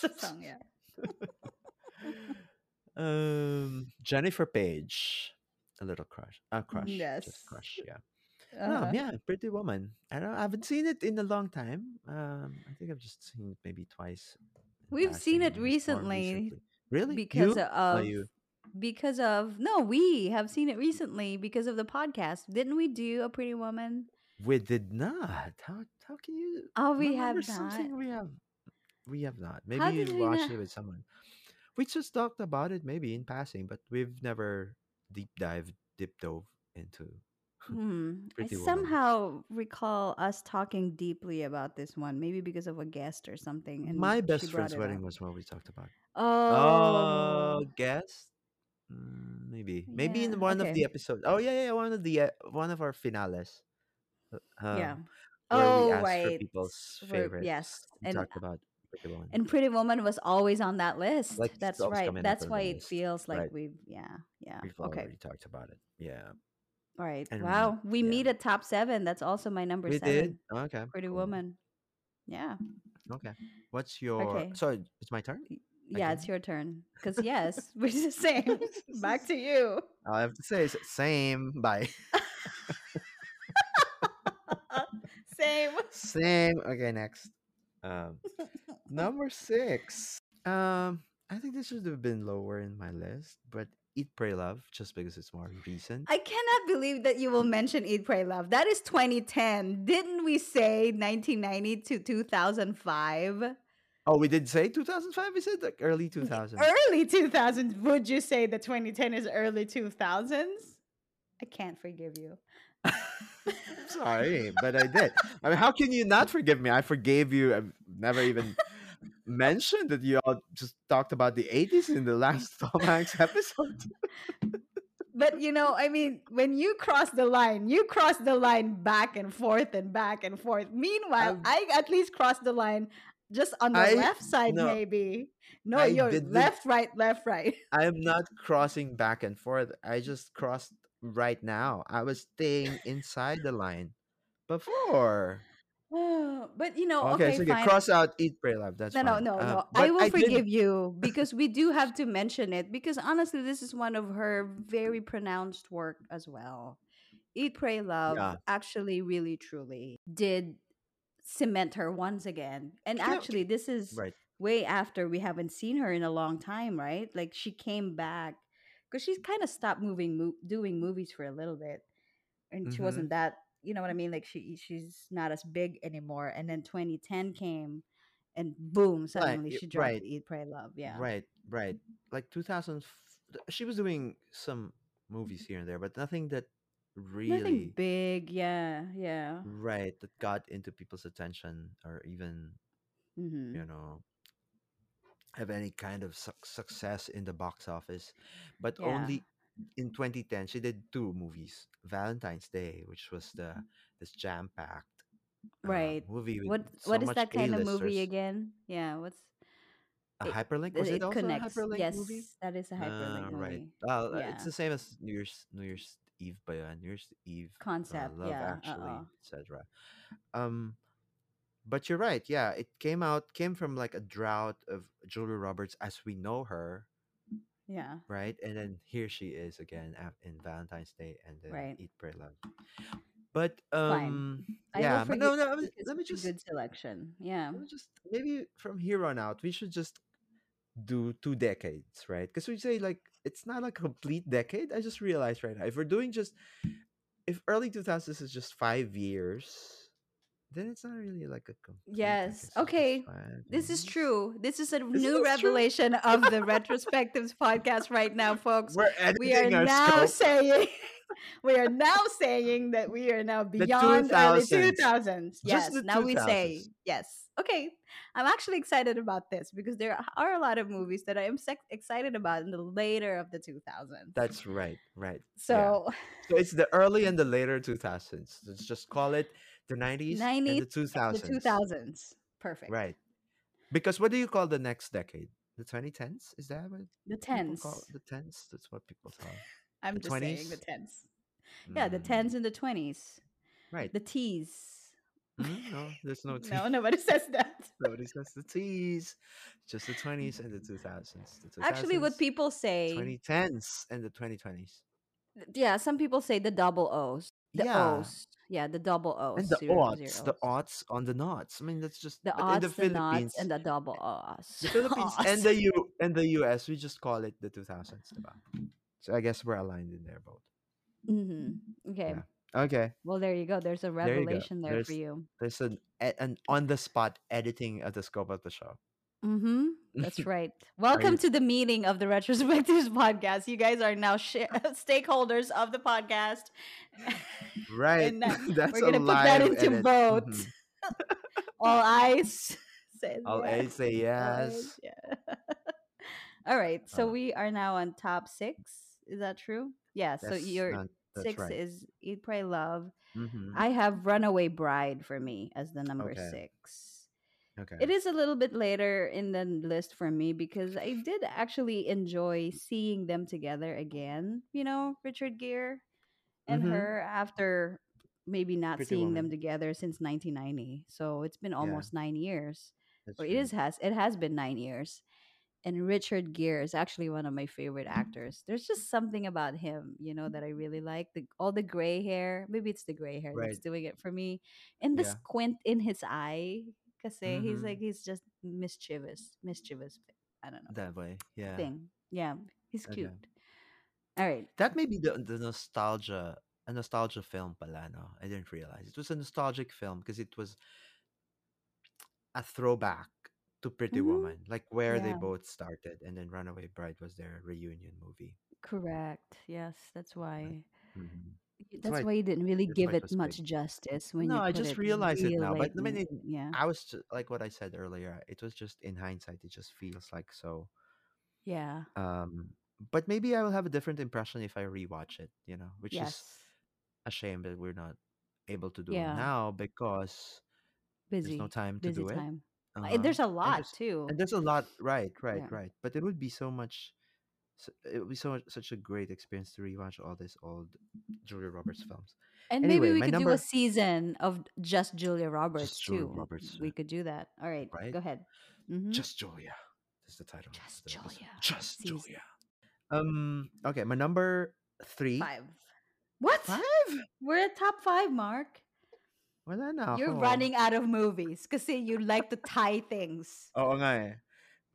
The song, yeah. um, Jennifer Page. A little crush, a crush, yes, just crush, yeah, uh-huh. um, yeah. Pretty Woman. I don't. I haven't seen it in a long time. Um, I think I've just seen it maybe twice. We've seen it recently. recently, really, because you? of you? because of no, we have seen it recently because of the podcast. Didn't we do a Pretty Woman? We did not. How how can you? Oh, we have not. Something we have. We have not. Maybe you watched it with someone. We just talked about it, maybe in passing, but we've never. Deep dive, dip dove into. Hmm. I somehow woman. recall us talking deeply about this one, maybe because of a guest or something. And My Best Friend's Wedding up. was what we talked about. Oh, oh guest? Mm, maybe, yeah. maybe in one okay. of the episodes. Oh yeah, yeah, one of the uh, one of our finales. Um, yeah. Oh, where we asked right. for people's favorites. Yes, and, and talked about Pretty Woman. And Pretty Woman was always on that list. Like, That's right. That's why it list. feels like right. we've, yeah, yeah. We've okay. already talked about it. Yeah. All right. And wow. We yeah. meet a top seven. That's also my number we seven. We did? Oh, okay. Pretty cool. Woman. Yeah. Okay. What's your, okay. sorry, it's my turn? Yeah, Again? It's your turn. Because yes, we're the same. Back to you. All I have to say is same. Bye. same. Same. Okay, next. Um, number six. Um, I think this should have been lower in my list, but Eat, Pray, Love, just because it's more recent. I cannot believe that you will mention Eat, Pray, Love. That is twenty ten. Didn't we say nineteen ninety to two thousand five? Oh, we did say two thousand five? We said like early two thousands. Early two thousands. Would you say that twenty ten is early two thousands? I can't forgive you. I'm sorry, but I did. I mean, how can you not forgive me? I forgave you. I've never even mentioned that you all just talked about the eighties in the last Tom Hanks episode. But, you know, I mean, when you cross the line, you cross the line back and forth and back and forth. Meanwhile, um, I at least crossed the line just on the I, left side, no, maybe. No, I you're left, right, left, right. I am not crossing back and forth. I just crossed... Right now, I was staying inside the line before. Oh, but you know, okay, okay so fine. Cross out Eat, Pray, Love. That's no, fine. no, no, uh, no. I will I forgive didn't... you because we do have to mention it because honestly, this is one of her very pronounced work as well. Eat, Pray, Love yeah. actually, really, truly did cement her once again, and actually, this is right. way after we haven't seen her in a long time, right? Like she came back. Because she's kind of stopped moving, mo- doing movies for a little bit. And she mm-hmm. wasn't that, you know what I mean? Like she she's not as big anymore. And then twenty ten came and boom, suddenly right, she dropped right. Eat, Pray, Love. Yeah. Right, right. Like two thousand, she was doing some movies here and there, but nothing that really nothing big. Yeah, yeah. Right, that got into people's attention or even mm-hmm. you know have any kind of su- success in the box office. But yeah. only in twenty ten she did two movies: Valentine's Day, which was the this jam-packed right uh, movie. With what so what is that kind A-listers. Of movie again? Yeah, what's a it, hyperlink? Was it, it also connects. A hyperlink yes, movie? Yes, that is a hyperlink uh, movie. Right, uh, yeah. It's the same as New Year's New Year's Eve by uh, New Year's Eve concept, uh, Love yeah, Actually, et cetera. Um, but you're right. Yeah, it came out came from like a drought of Julia Roberts as we know her. Yeah. Right, and then here she is again in Valentine's Day, and then right. Eat, Pray, Love. But um, Fine. yeah, but no, no. Let me just good selection. Yeah. Let me just maybe from here on out, we should just do two decades, right? Because we say like it's not like a complete decade. I just realized right now if we're doing just if early two thousands is just five years, then it's not really like a complete yes. decade. Okay, this is true. This is a this new is revelation true. Of the Retrospectives podcast right now, folks. We're we are now scope. saying we are now saying that we are now beyond the two thousands. Early two thousands. Yes, now two thousands. We say yes. Okay, I'm actually excited about this because there are a lot of movies that I am sex- excited about in the later of the two thousands. That's right, right. So, yeah. So it's the early and the later two thousands. Let's just call it the nineties, nineties and the two thousands. The two thousands, perfect. Right, because what do you call the next decade? The twenty tens? Is that what the tens? The tens. That's what people call. I'm the just twenties? Saying the tens. Yeah, mm. the tens and the twenties. Right. The T's. Mm, no, there's no T. No, nobody says that. Nobody says the T's. Just the twenties and the two thousands. The two thousands. Actually, what people say. twenty tens and the twenty twenties. Yeah, some people say the double O's. The yeah. O's. Yeah, the double O's. And the zero, aughts. Zero O's. The aughts on the knots. I mean, that's just. The aughts, in the, the Philippines, knots, and the double O's. The Philippines O's. And the U and the U S, we just call it the two thousands. Diba? So I guess we're aligned in there both. Mm-hmm. Okay. Yeah. Okay. Well, there you go. There's a revelation there, you there for you. There's an an on the spot editing of the scope of the show. Mm-hmm. That's right. Welcome you- to the meeting of the Retrospectives podcast. You guys are now sh- stakeholders of the podcast. Right. And, uh, That's we're gonna put that into vote. Mm-hmm. All eyes say All yes. eyes say yes. Yeah. All right. So uh, we are now on top six. Is that true? Yeah. So your not, six right. is Eat, Pray, Love. Mm-hmm. I have Runaway Bride for me as the number okay. six. Okay. It is a little bit later in the list for me because I did actually enjoy seeing them together again. You know, Richard Gere and mm-hmm. her after maybe not Pretty seeing Woman. Them together since nineteen ninety. So it's been almost yeah. nine years. That's or true. it is has it has been nine years. And Richard Gere is actually one of my favorite actors. There's just something about him, you know, that I really like. The, all the gray hair. Maybe it's the gray hair right. that's doing it for me. And the yeah. squint in his eye. Kasi mm-hmm. he's like, he's just mischievous. Mischievous. I don't know. That way. Yeah. Thing. Yeah. He's cute. Okay. All right. That may be the, the nostalgia. A nostalgia film pala, no? I didn't realize. It was a nostalgic film because it was a throwback. To Pretty mm-hmm. Woman, like where yeah. they both started, and then Runaway Bride was their reunion movie. Correct. Yes, that's why. Mm-hmm. That's, that's why you didn't really give it much justice when. No, you I just realized it now. But I mean, it, yeah, I was just, like what I said earlier. It was just in hindsight. It just feels like so. Yeah. Um. But maybe I will have a different impression if I rewatch it. You know, which yes. is a shame that we're not able to do yeah. it now because busy. There's no time to busy do time. It. Uh-huh. There's a lot and there's, too. And there's a lot, right, right, yeah. right. But it would be so much, so, it would be so much, such a great experience to rewatch all these old Julia Roberts films. And anyway, maybe we could number... do a season of just Julia Roberts just Julia too. Roberts. We could do that. All right, right? Go ahead. Mm-hmm. Just Julia. That's the title. Just the Julia. Just season. Julia. Um. Okay, my number three. Five. What? Five? We're at top five, Mark. Wala na ako. You're running out of movies kasi you like to tie things. Oo nga eh.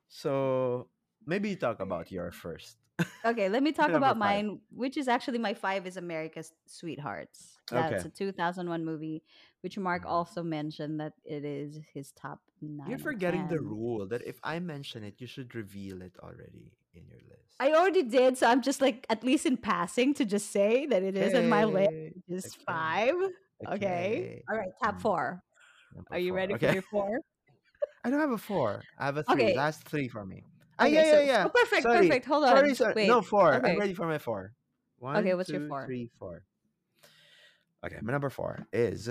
So, maybe you talk about your first. Okay, let me talk about five. Mine, which is actually my five is America's Sweethearts. That's okay. a two thousand one movie, which Mark also mentioned that it is his top nine. You're forgetting the rule that if I mention it, you should reveal it already. in your list? I already did, so I'm just like at least in passing to just say that it okay. is on my list. It's okay. five. Okay. okay. All right, top four. Number Are you four. ready okay. for your four? I don't have a four. I have a three. Okay. Last three for me. Ah, okay, yeah, so, yeah, yeah. Oh, perfect, sorry. perfect. Hold on. Sorry, sorry. Wait. No, four. Okay. I'm ready for my four. One, okay, what's two, your four? Three, four. Okay, my number four is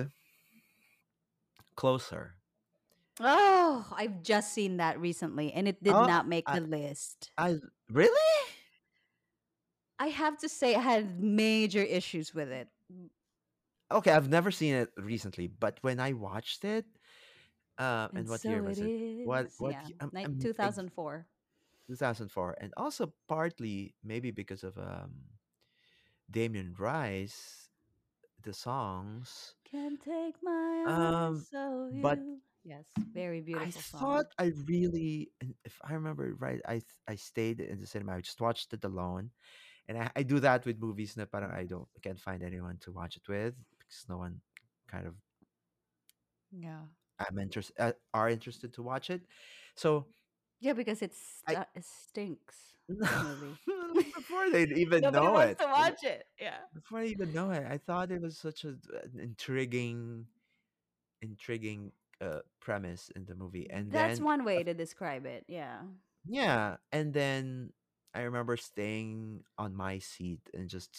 Closer. Oh, I've just seen that recently, and it did oh, not make I, the list. I really? I have to say, I had major issues with it. Okay, I've never seen it recently, but when I watched it, uh, and, and what so year was it? it? What? What? Yeah. I'm, I'm, two thousand four. two thousand four, and also partly maybe because of um, Damien Rice, the songs. Can't take my um, eyes, so you. But yes, very beautiful. I song. thought I really, if I remember right, I I stayed in the cinema. I just watched it alone, and I, I do that with movies. Na parang I don't can't find anyone to watch it with because no one kind of yeah I'm interest uh, are interested to watch it. So yeah, because it's I, uh, it stinks. No, movie. Before they even Nobody know wants it, to watch it. Yeah, before I even know it, I thought it was such a, an intriguing, intriguing. Uh, premise in the movie, and that's then, one way to describe it. Yeah, yeah. And then I remember staying on my seat and just,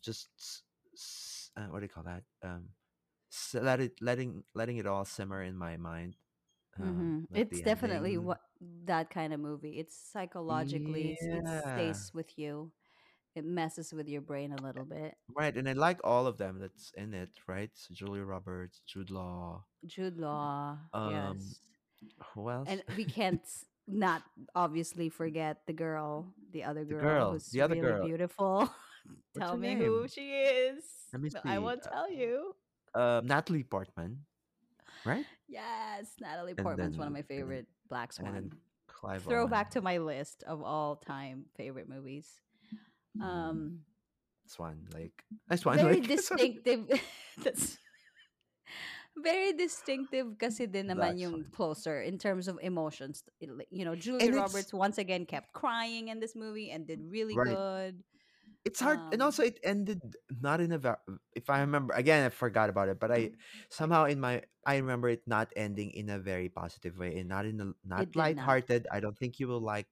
just uh, what do you call that? Um, so let it letting letting it all simmer in my mind. Um, mm-hmm. It's definitely what that kind of movie. It's psychologically yeah. it stays with you. It messes with your brain a little bit. Right. And I like all of them that's in it, right? So Julia Roberts, Jude Law. Jude Law. Um, yes. Who else? And we can't not obviously forget the girl, the other girl, the girl who's the other really girl. beautiful. Tell me name? who she is. Let me see. I won't tell you. Uh, Natalie Portman, right? Yes. Natalie Portman's then, one of my favorite then, Black Swan. Throwback to my list of all time favorite movies. Um, Swan Lake. I Swan very Lake. distinctive. That's very distinctive. Kasi din naman yung Closer in terms of emotions. It, you know, Julia Roberts once again kept crying in this movie and did really right. good. It's hard, um, and also it ended not in a. If I remember again, I forgot about it, but I somehow in my I remember it not ending in a very positive way and not in a not lighthearted. Not. I don't think you will like.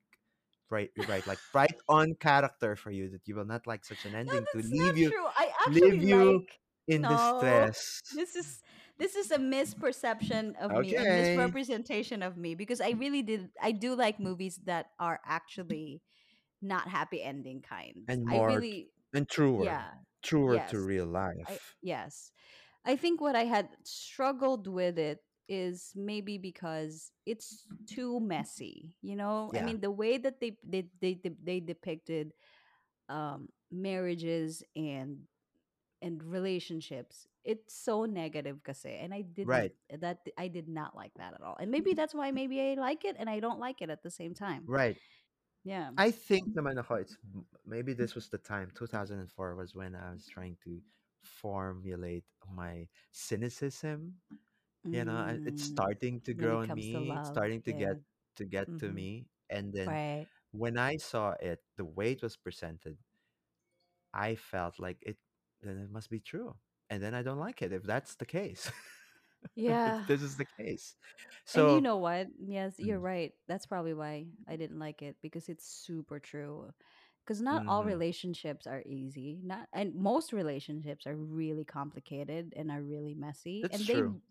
Right, right, like right on character for you that you will not like such an ending no, to leave you, I leave you like, in no, distress. This is this is a misperception of okay. me, a misrepresentation of me, because I really did. I do like movies that are actually not happy ending kind and more I really, and truer, yeah, truer yes. to real life. I, yes, I think what I had struggled with it. Is maybe because it's too messy, you know? Yeah. I mean, the way that they they they, they depicted um, marriages and and relationships, it's so negative, kasi, and I didn't right. that I did not like that at all. And maybe that's why maybe I like it and I don't like it at the same time. Right. Yeah. I think naman ako, it's maybe this was the time. two thousand four was when I was trying to formulate my cynicism. You know, mm. it's starting to grow in me. It's starting to yeah. get to get mm-hmm. to me, and then right. when I saw it, the way it was presented, I felt like it. Then it must be true, and then I don't like it if that's the case. Yeah, if this is the case. So and you know what? Yes, you're mm. right. That's probably why I didn't like it because it's super true. Because not mm. all relationships are easy. Not and most relationships are really complicated and are really messy. That's and they. True.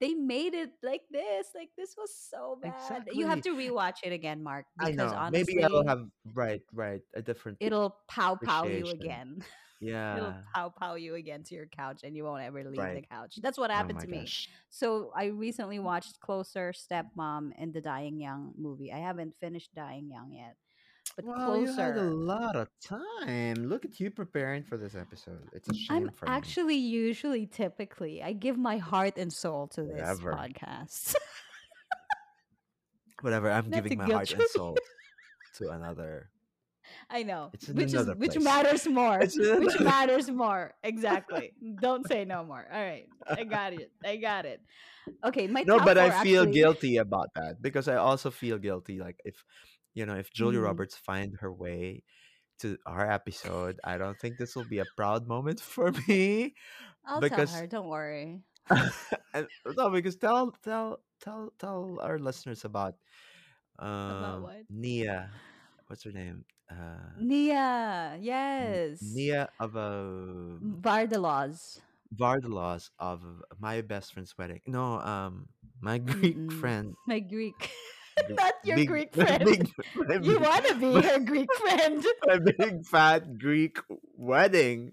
They made it like this. Like, this was so bad. Exactly. You have to rewatch it again, Mark. Because I know. Honestly, maybe I'll have, right, right, a different It'll pow-pow you again. Yeah. It'll pow-pow you again to your couch, and you won't ever leave right. the couch. That's what happened oh to me. Gosh. So I recently watched Closer, Stepmom, and the Dying Young movie. I haven't finished Dying Young yet. But well, Closer. You had a lot of time. Look at you preparing for this episode. It's a shame I'm for me. Actually, usually, typically, I give my heart and soul to this Whatever. podcast. Whatever, I'm Not giving my heart and soul to another. I know, it's which is place. which matters more. Which matters more exactly. Don't say no more. All right, I got it. I got it. Okay, my no, but I feel actually... guilty about that because I also feel guilty. Like if. You know, if Julia Mm. Roberts find her way to our episode, I don't think this will be a proud moment for me, I'll tell because her. Don't worry. And- no, because tell tell tell tell our listeners about About um what? Nia. What's her name? Uh, Nia. N- Yes. Nia of a Vardalos. Vardalos of My Best Friend's Wedding. No, um, my Greek Mm-mm. friend. My Greek. Big- Not your big, Greek friend. big, my You big, want to be my, her Greek friend. my big fat Greek wedding.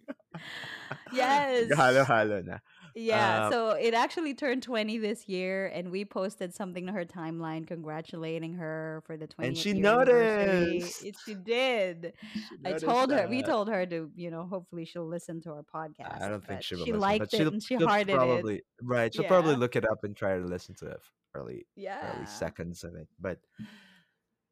Yes. Halo halo na. Yeah, Uh, so it actually turned twenty this year, and we posted something to her timeline congratulating her for the and twentieth she year anniversary. noticed. It, she did. She I noticed told her, we that. told her to, you know, hopefully she'll listen to our podcast. I don't think but she will. She listen, liked but it she'll, and she she'll hearted it. probably right. She'll probably Yeah, look it up and try to listen to it for early early yeah. seconds of it. But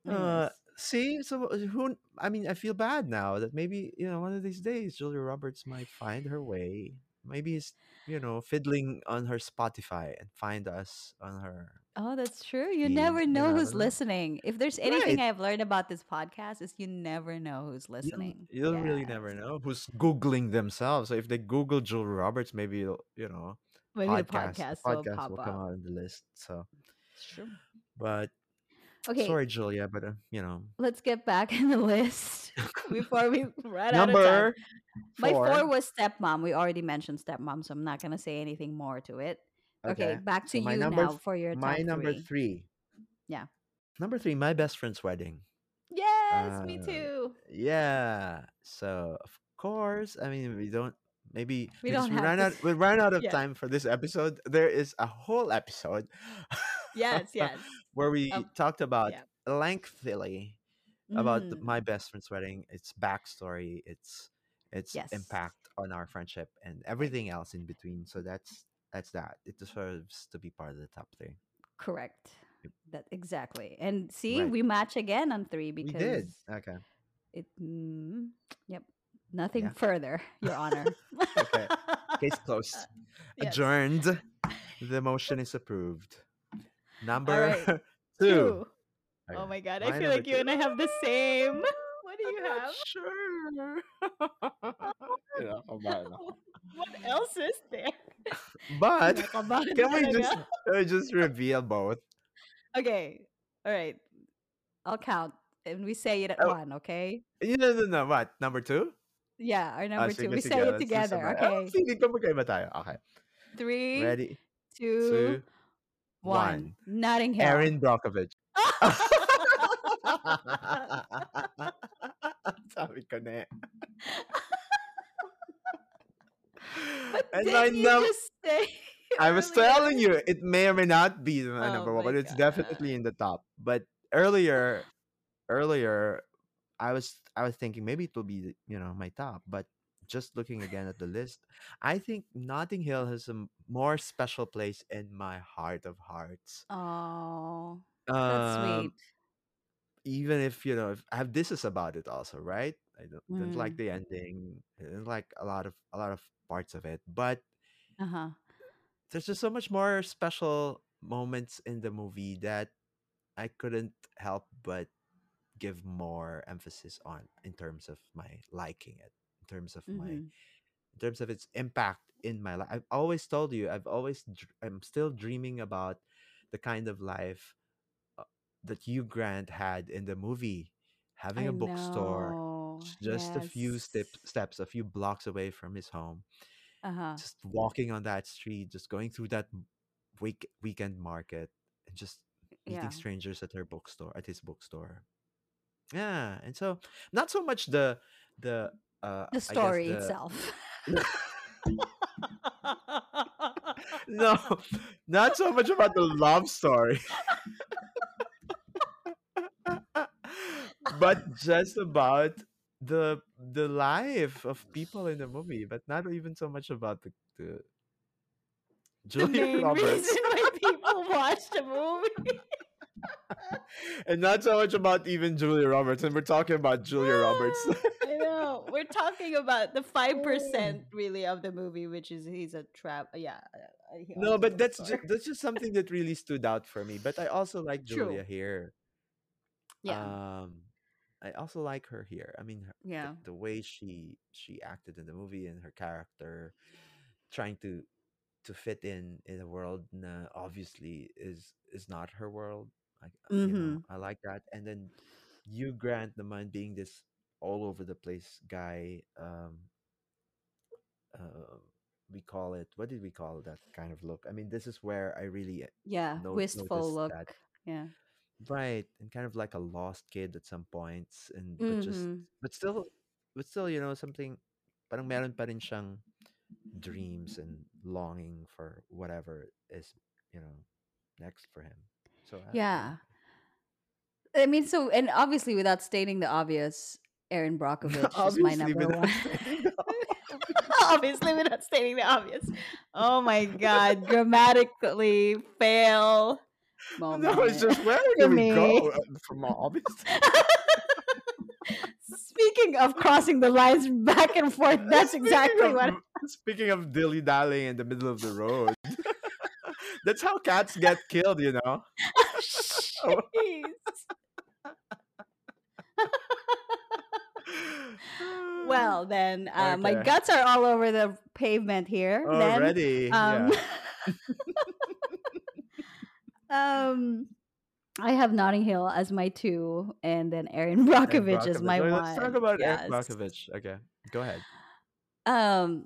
uh, Anyways, see, so who? I mean, I feel bad now that maybe you know one of these days Julia Roberts might find her way. Maybe it's you know fiddling on her Spotify and find us on her oh, that's true. You feed. never You know who's never know. listening. If there's anything Right. I've learned about this podcast, is you never know who's You, listening. you'll really Yeah. never know who's Googling themselves. So if they Google Julia Roberts, maybe, it'll- you know, Maybe the podcast, the podcast will podcast pop will come up. out on the list. So, It's true. but Okay, sorry, Julia, but, uh, you know, let's get back in the list before we run out of time. number My four four. was Stepmom. We already mentioned Stepmom, so I'm not going to say anything more to it. Okay, Okay. back to So my you number, now f- for your my top number three. three, Yeah. number three, My Best Friend's Wedding. Yes, me Uh, too. Yeah. So of course, I mean we don't maybe We because don't we have ran to. out s- we ran out of Yeah. time for this episode. There is a whole episode Yes, yes. where we Um, talked about yeah. lengthily about the- My Mm, Best Friend's Wedding, its backstory, its its yes. impact on our friendship and everything else in between. So that's that's that. It deserves to be part of the top three. Correct. Yep. That exactly. And see, Right. we match again on three We because did. Okay. it. Mm, yep. Nothing Yeah. further, Your Honor. Okay. Case closed. Yes. Adjourned. The motion is approved. All Number right. two. Two. Okay. Oh my God. I My feel number like you two. and I have the same. What do I'm you not have? sure. You know, I'm bad now. What else is there? But Kinakabahan can we talaga. just can we just reveal both? Okay. All right. I'll count. And we say it at Oh, one, okay? you know, no, no, what? Number two? Yeah, our Ah, number two. sige, We sige. say it Let's do some. together, Ah, okay? feeling ko magkaiba tayo. Okay. Three, Ready, two, two, one. one. Notting Hill. Erin Brockovich. Sabi ko na eh. But And my didn't you number just say I was earlier? telling you, it may or may not be my Oh number one, my but it's God. definitely in the top. But earlier, earlier, I was I was thinking maybe it will be the- you know my top, but just looking again at the list, I think Notting Hill has a m- more special place in my heart of hearts. Oh, that's Um, sweet. Even if you know, if I have this is about it also, right? I don't, didn't like Mm, the ending. I didn't like a lot of a lot of parts of it, but uh-huh. there's just so much more special moments in the movie that I couldn't help but give more emphasis on in terms of my liking it, in terms of my, Mm-hmm. in terms of its impact in my life. I've always told you, I've always, dr- I'm still dreaming about the kind of life uh, that Hugh Grant had in the movie, having I a bookstore know. j- just a few Yes. step, steps, a few blocks away from his home, Uh-huh. just walking on that street, just going through that m- week weekend market, and just meeting Yeah. strangers at her bookstore, at his bookstore. Yeah, and so not so much the the uh The I guess story the itself. no, not so much about the love story, but just about the the life of people in the movie, but not even so much about the, the The Julia main Roberts. reason why people watch the movie. And not so much about even Julia Roberts, and we're talking about Julia Roberts. I know. We're talking about the five percent really of the movie, which is he's a trap. Yeah, uh, he No, owns a but that's bookstore. just, that's just something that really stood out for me. But I also like True. Julia here. Yeah. Um, I also like her here. I mean, her- the, Yeah. the way she she acted in the movie and her character, trying to to fit in in a world na obviously is is not her world. Like uh, you know, Mm-hmm. I like that. And then you Grant naman being this all over the place guy. Um, uh, we call it, what did we call that kind of look? I mean, this is where I really Yeah. no- Wistful noticed that. look. Yeah. Right, and kind of like a lost kid at some points, and but just Mm-hmm. but still, but still, you know, something parang meron pa rin siyang dreams and longing for whatever is, you know, next for him. So I, I Yeah. like it. I mean, so, and obviously, without stating the obvious, Erin Brockovich is my Obviously, number without one. saying the Obviously, without stating the obvious. Oh my God, dramatically fail no, it's moment just where for do we me. go uh, from our obvious to Speaking of crossing the lines back and forth, that's Speaking exactly what. of speaking of dilly dallying in the middle of the road, that's how cats get killed, you know. Jeez. Well, then, uh, my Okay. guts are all over the pavement here. Then, Already, um, yeah. um, I have Notting Hill as my two, and then Erin Erin Brockovich as Brockovich. my Okay, let's talk one. about Erin Yes. Brockovich. Okay, go ahead. Um,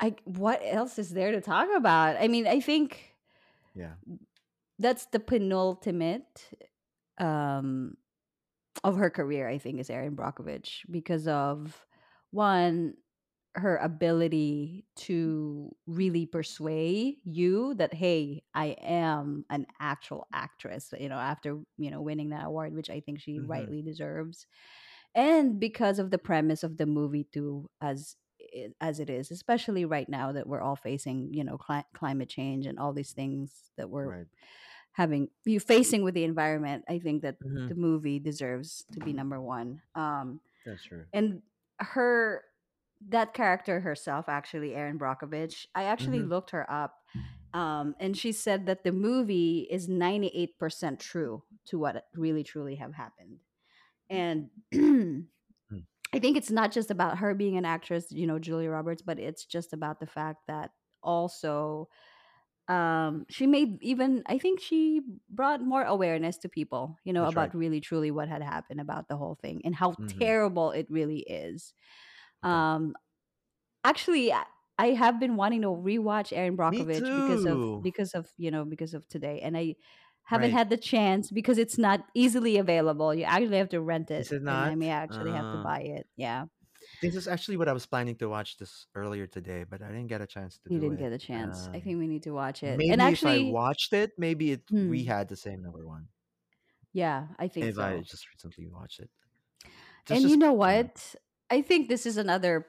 I What else is there to talk about? I mean, I think Yeah. that's the penultimate um of her career, I think, is Erin Brockovich, because of one, her ability to really persuade you that, hey, I am an actual actress, you know, after, you know, winning that award, which I think she hmm rightly deserves. And because of the premise of the movie too, as it- as it is, especially right now that we're all facing, you know, cli- climate change and all these things that we're Right. having you facing with the environment. I think that hmm the movie deserves to be number one. Um, That's true. and her that character herself, actually, Erin Brockovich, I actually hmm looked her up, um, and she said that the movie is ninety-eight percent true to what really truly have happened. And Mm. I think it's not just about her being an actress, you know, Julia Roberts, but it's just about the fact that also um she made even I think she brought more awareness to people, you know, That's about right. really truly what had happened about the whole thing and how hmm terrible it really is. Okay. Um actually I I have been wanting to rewatch Erin Me Brockovich because of too. because of, you know, because of today, and I haven't Right. had the chance because it's not easily available. You actually have to rent it, Is it and I not? may actually have to Uh, buy it. Yeah. This is actually what I was planning to watch this earlier today, but I didn't get a chance to You do didn't it. get a chance. I Um, think we need to watch it. And Maybe if I actually, watched it, maybe it we hmm, had the same number one. yeah, I think If I so. just recently watched it, that's And you just know yeah. what? I think this is another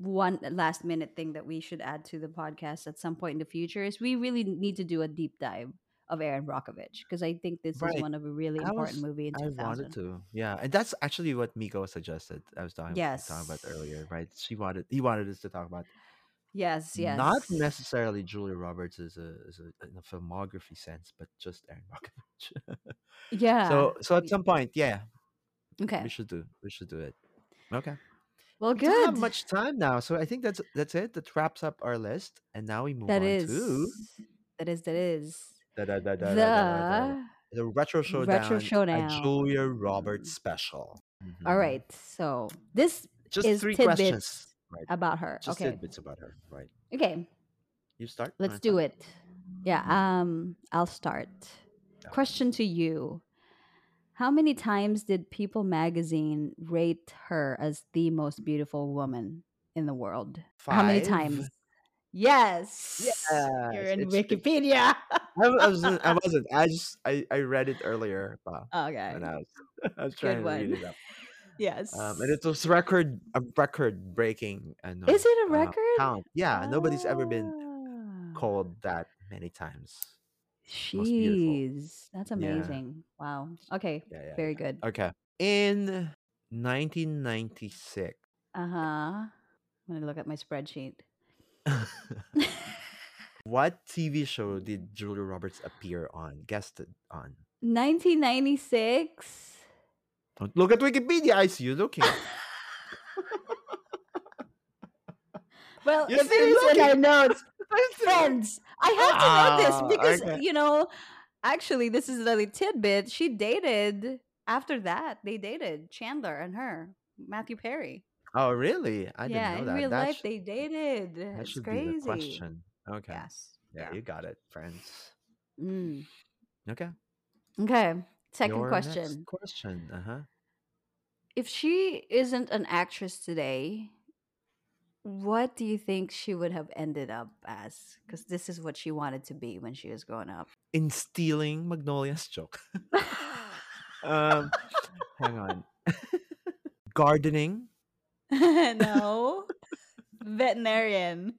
one last minute thing that we should add to the podcast at some point in the future is we really need to do a deep dive of Erin Brockovich, because I think this is Right. one of a really I important was movie in I wanted two thousand. to. Yeah. And that's actually what Miko suggested. I was talking talking about Yes. earlier, right? She wanted he wanted us to talk about Yes, not yes. necessarily Julia Roberts as a as a, in a filmography sense, but just Erin Brockovich. Yeah. so so at We- some point, yeah, we Okay. should do we should do it. Okay. Well, We don't have good. much time now, so I think that's that's it. That wraps up our list, and now we move That on to is that is that is da da da da da da da da. the The Retro Retro Showdown, a Showdown. Julia Roberts special. All hmm right. So this Just is three questions, tidbits right? about her. Just Okay. tidbits about her, right? Okay. You start. You Let's want to do start? it. Yeah. Mm. Um, I'll start. Okay. Question to you. How many times did People magazine rate her as the most beautiful woman in the world? How many Five. times? Yes. You're Yes, in it's it's. Wikipedia. I wa- I wasn't. I wasn't. I just. I, I read it earlier, pa, when Okay. I was. I was Good trying to read one. it up. Um, and Yes. it was record a record breaking. I Is know it a uh, record? count. Yeah, nobody's ever been Ah. called that many times. Most beautiful. Jeez. That's Yeah. amazing. Wow. Okay. Yeah. Yeah. Very good. Yeah. Okay. In nineteen ninety-six. Uh huh. I'm gonna look at my spreadsheet. What T V show did Julia Roberts appear on? Guested on. nineteen ninety-six. Don't look at Wikipedia. I see you looking. Well, you're if it is looking. In our notes, Friends. I have to ah, know this because, okay. you know, actually, this is another tidbit. She dated, after that, they dated Chandler and her, Matthew Perry. Oh, really? I didn't yeah, know that. Yeah, in real that life, should, they dated. That it's should crazy. Be the question. Okay. Yes. Yeah, yeah. You got it, Friends. Mm. Okay. Okay. Second Your question. Next question. Uh-huh. If she isn't an actress today, what do you think she would have ended up as? Because this is what she wanted to be when she was growing up. In stealing Magnolia's joke. um, hang on. Gardening. No. Veterinarian.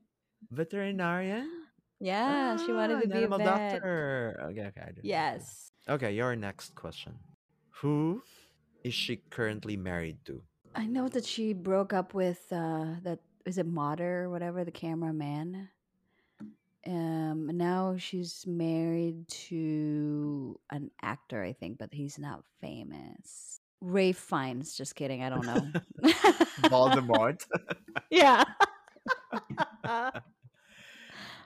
Veterinarian? Yeah, ah, she wanted to an be animal a vet. Doctor. Okay, okay, I do. Yes. Okay, your next question. Who is she currently married to? I know that she broke up with uh that is it Moder or whatever, the cameraman. Um now she's married to an actor, I think, but he's not famous. Ray Fiennes, just kidding, I don't know. Voldemort. Yeah.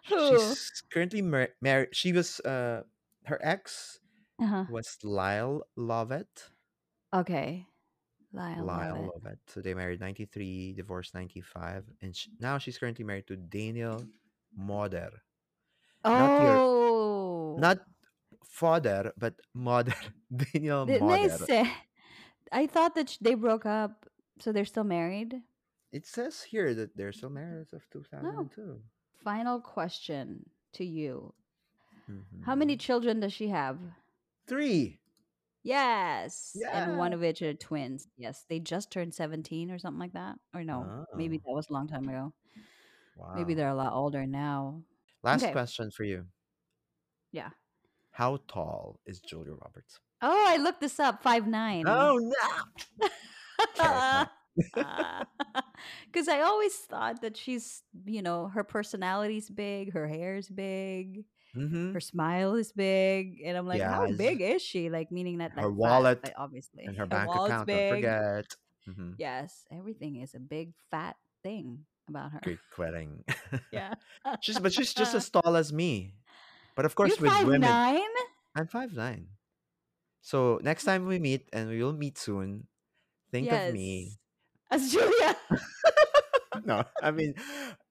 She's currently married. Mar she was uh her ex uh-huh. was Lyle Lovett. Okay. Lyle, Lyle Lovett. Lovett. So they married ninety-three, divorced ninety-five, and she, now she's currently married to Daniel Moder. Oh, not, your, not father, but mother. Daniel Didn't Moder. They say, I thought that sh they broke up, so they're still married. It says here that they're still married as of two thousand two. Oh. Final question to you: mm-hmm. How many children does she have? Three. Yes, yeah. And one of which are twins. Yes, they just turned seventeen or something like that. Or no, oh. maybe that was a long time ago. Wow. Maybe they're a lot older now. Last okay. question for you. Yeah. How tall is Julia Roberts? Oh, I looked this up. five nine. Oh, no. Because I always thought that she's, you know, her personality's big, her hair's big. Mm-hmm. Her smile is big, and I'm like, yes. how big is she? Like, meaning that like, her wallet, fat, like, obviously, and her, her bank account. Don't forget. Mm-hmm. Yes, everything is a big fat thing about her. Great quitting. Yeah, she's but she's just as tall as me. But of course, You're with five women, nine? I'm five nine. So next time we meet, and we will meet soon, think yes. of me as Julia. No, I mean.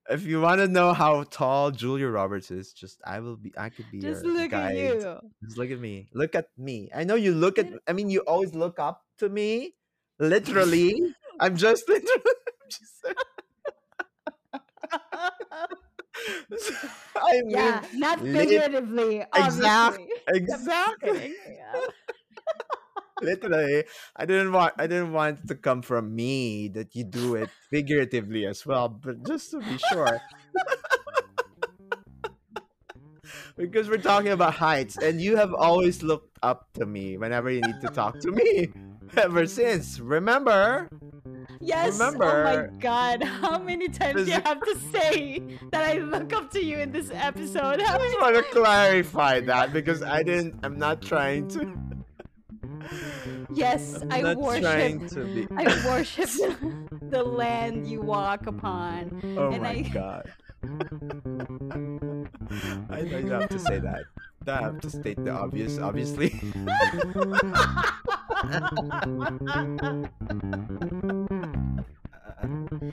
If you want to know how tall Julia Roberts is, just I will be. I could be. Just your look guide. At you. Just look at me. Look at me. I know you look at. I mean, you always look up to me. Literally, I'm just literally. I'm just, I mean, yeah, not figuratively. Exactly. Exactly. Yeah. Literally, I didn't want I didn't want it to come from me that you do it figuratively as well, but just to be sure. Because we're talking about heights, and you have always looked up to me whenever you need to talk to me. Ever since. Remember? Yes. Remember, oh my God. How many times do you have to say that I look up to you in this episode? How I just want to clarify that because I didn't I'm not trying to Yes, I'm I worship. Be... I worship the land you walk upon. Oh and my I... God! I don't have to say that. I have to state the obvious, obviously.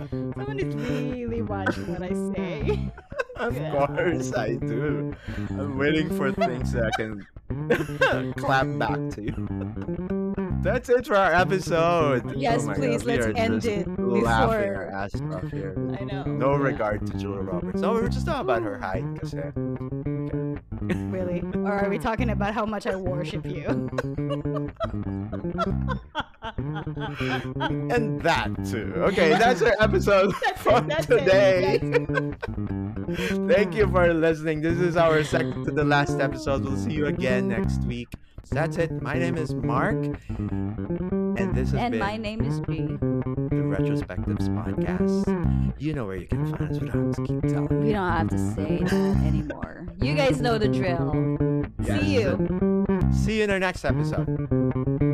Someone is really watching what I say. Of yeah. course I do. I'm waiting for things that I can clap back to you. That's it for our episode. Yes, oh please, God. Let's end it laughing before. Our ass off here. I know. No yeah. regard to Julia Roberts. No, we were just talking about her height. Cause, yeah. Really? Or are we talking about how much I worship you? And that too. Okay, that's our episode that's for it, that's today. It, that's it. Thank you for listening. This is our second to the last episode. We'll see you again next week. So that's it. My name is Mark, and this has and been my name is G. The Retrospectives Podcast. You know where you can find us. We don't have to keep telling you. We don't have to say that anymore. You guys know the drill. Yes. See you. See you in our next episode.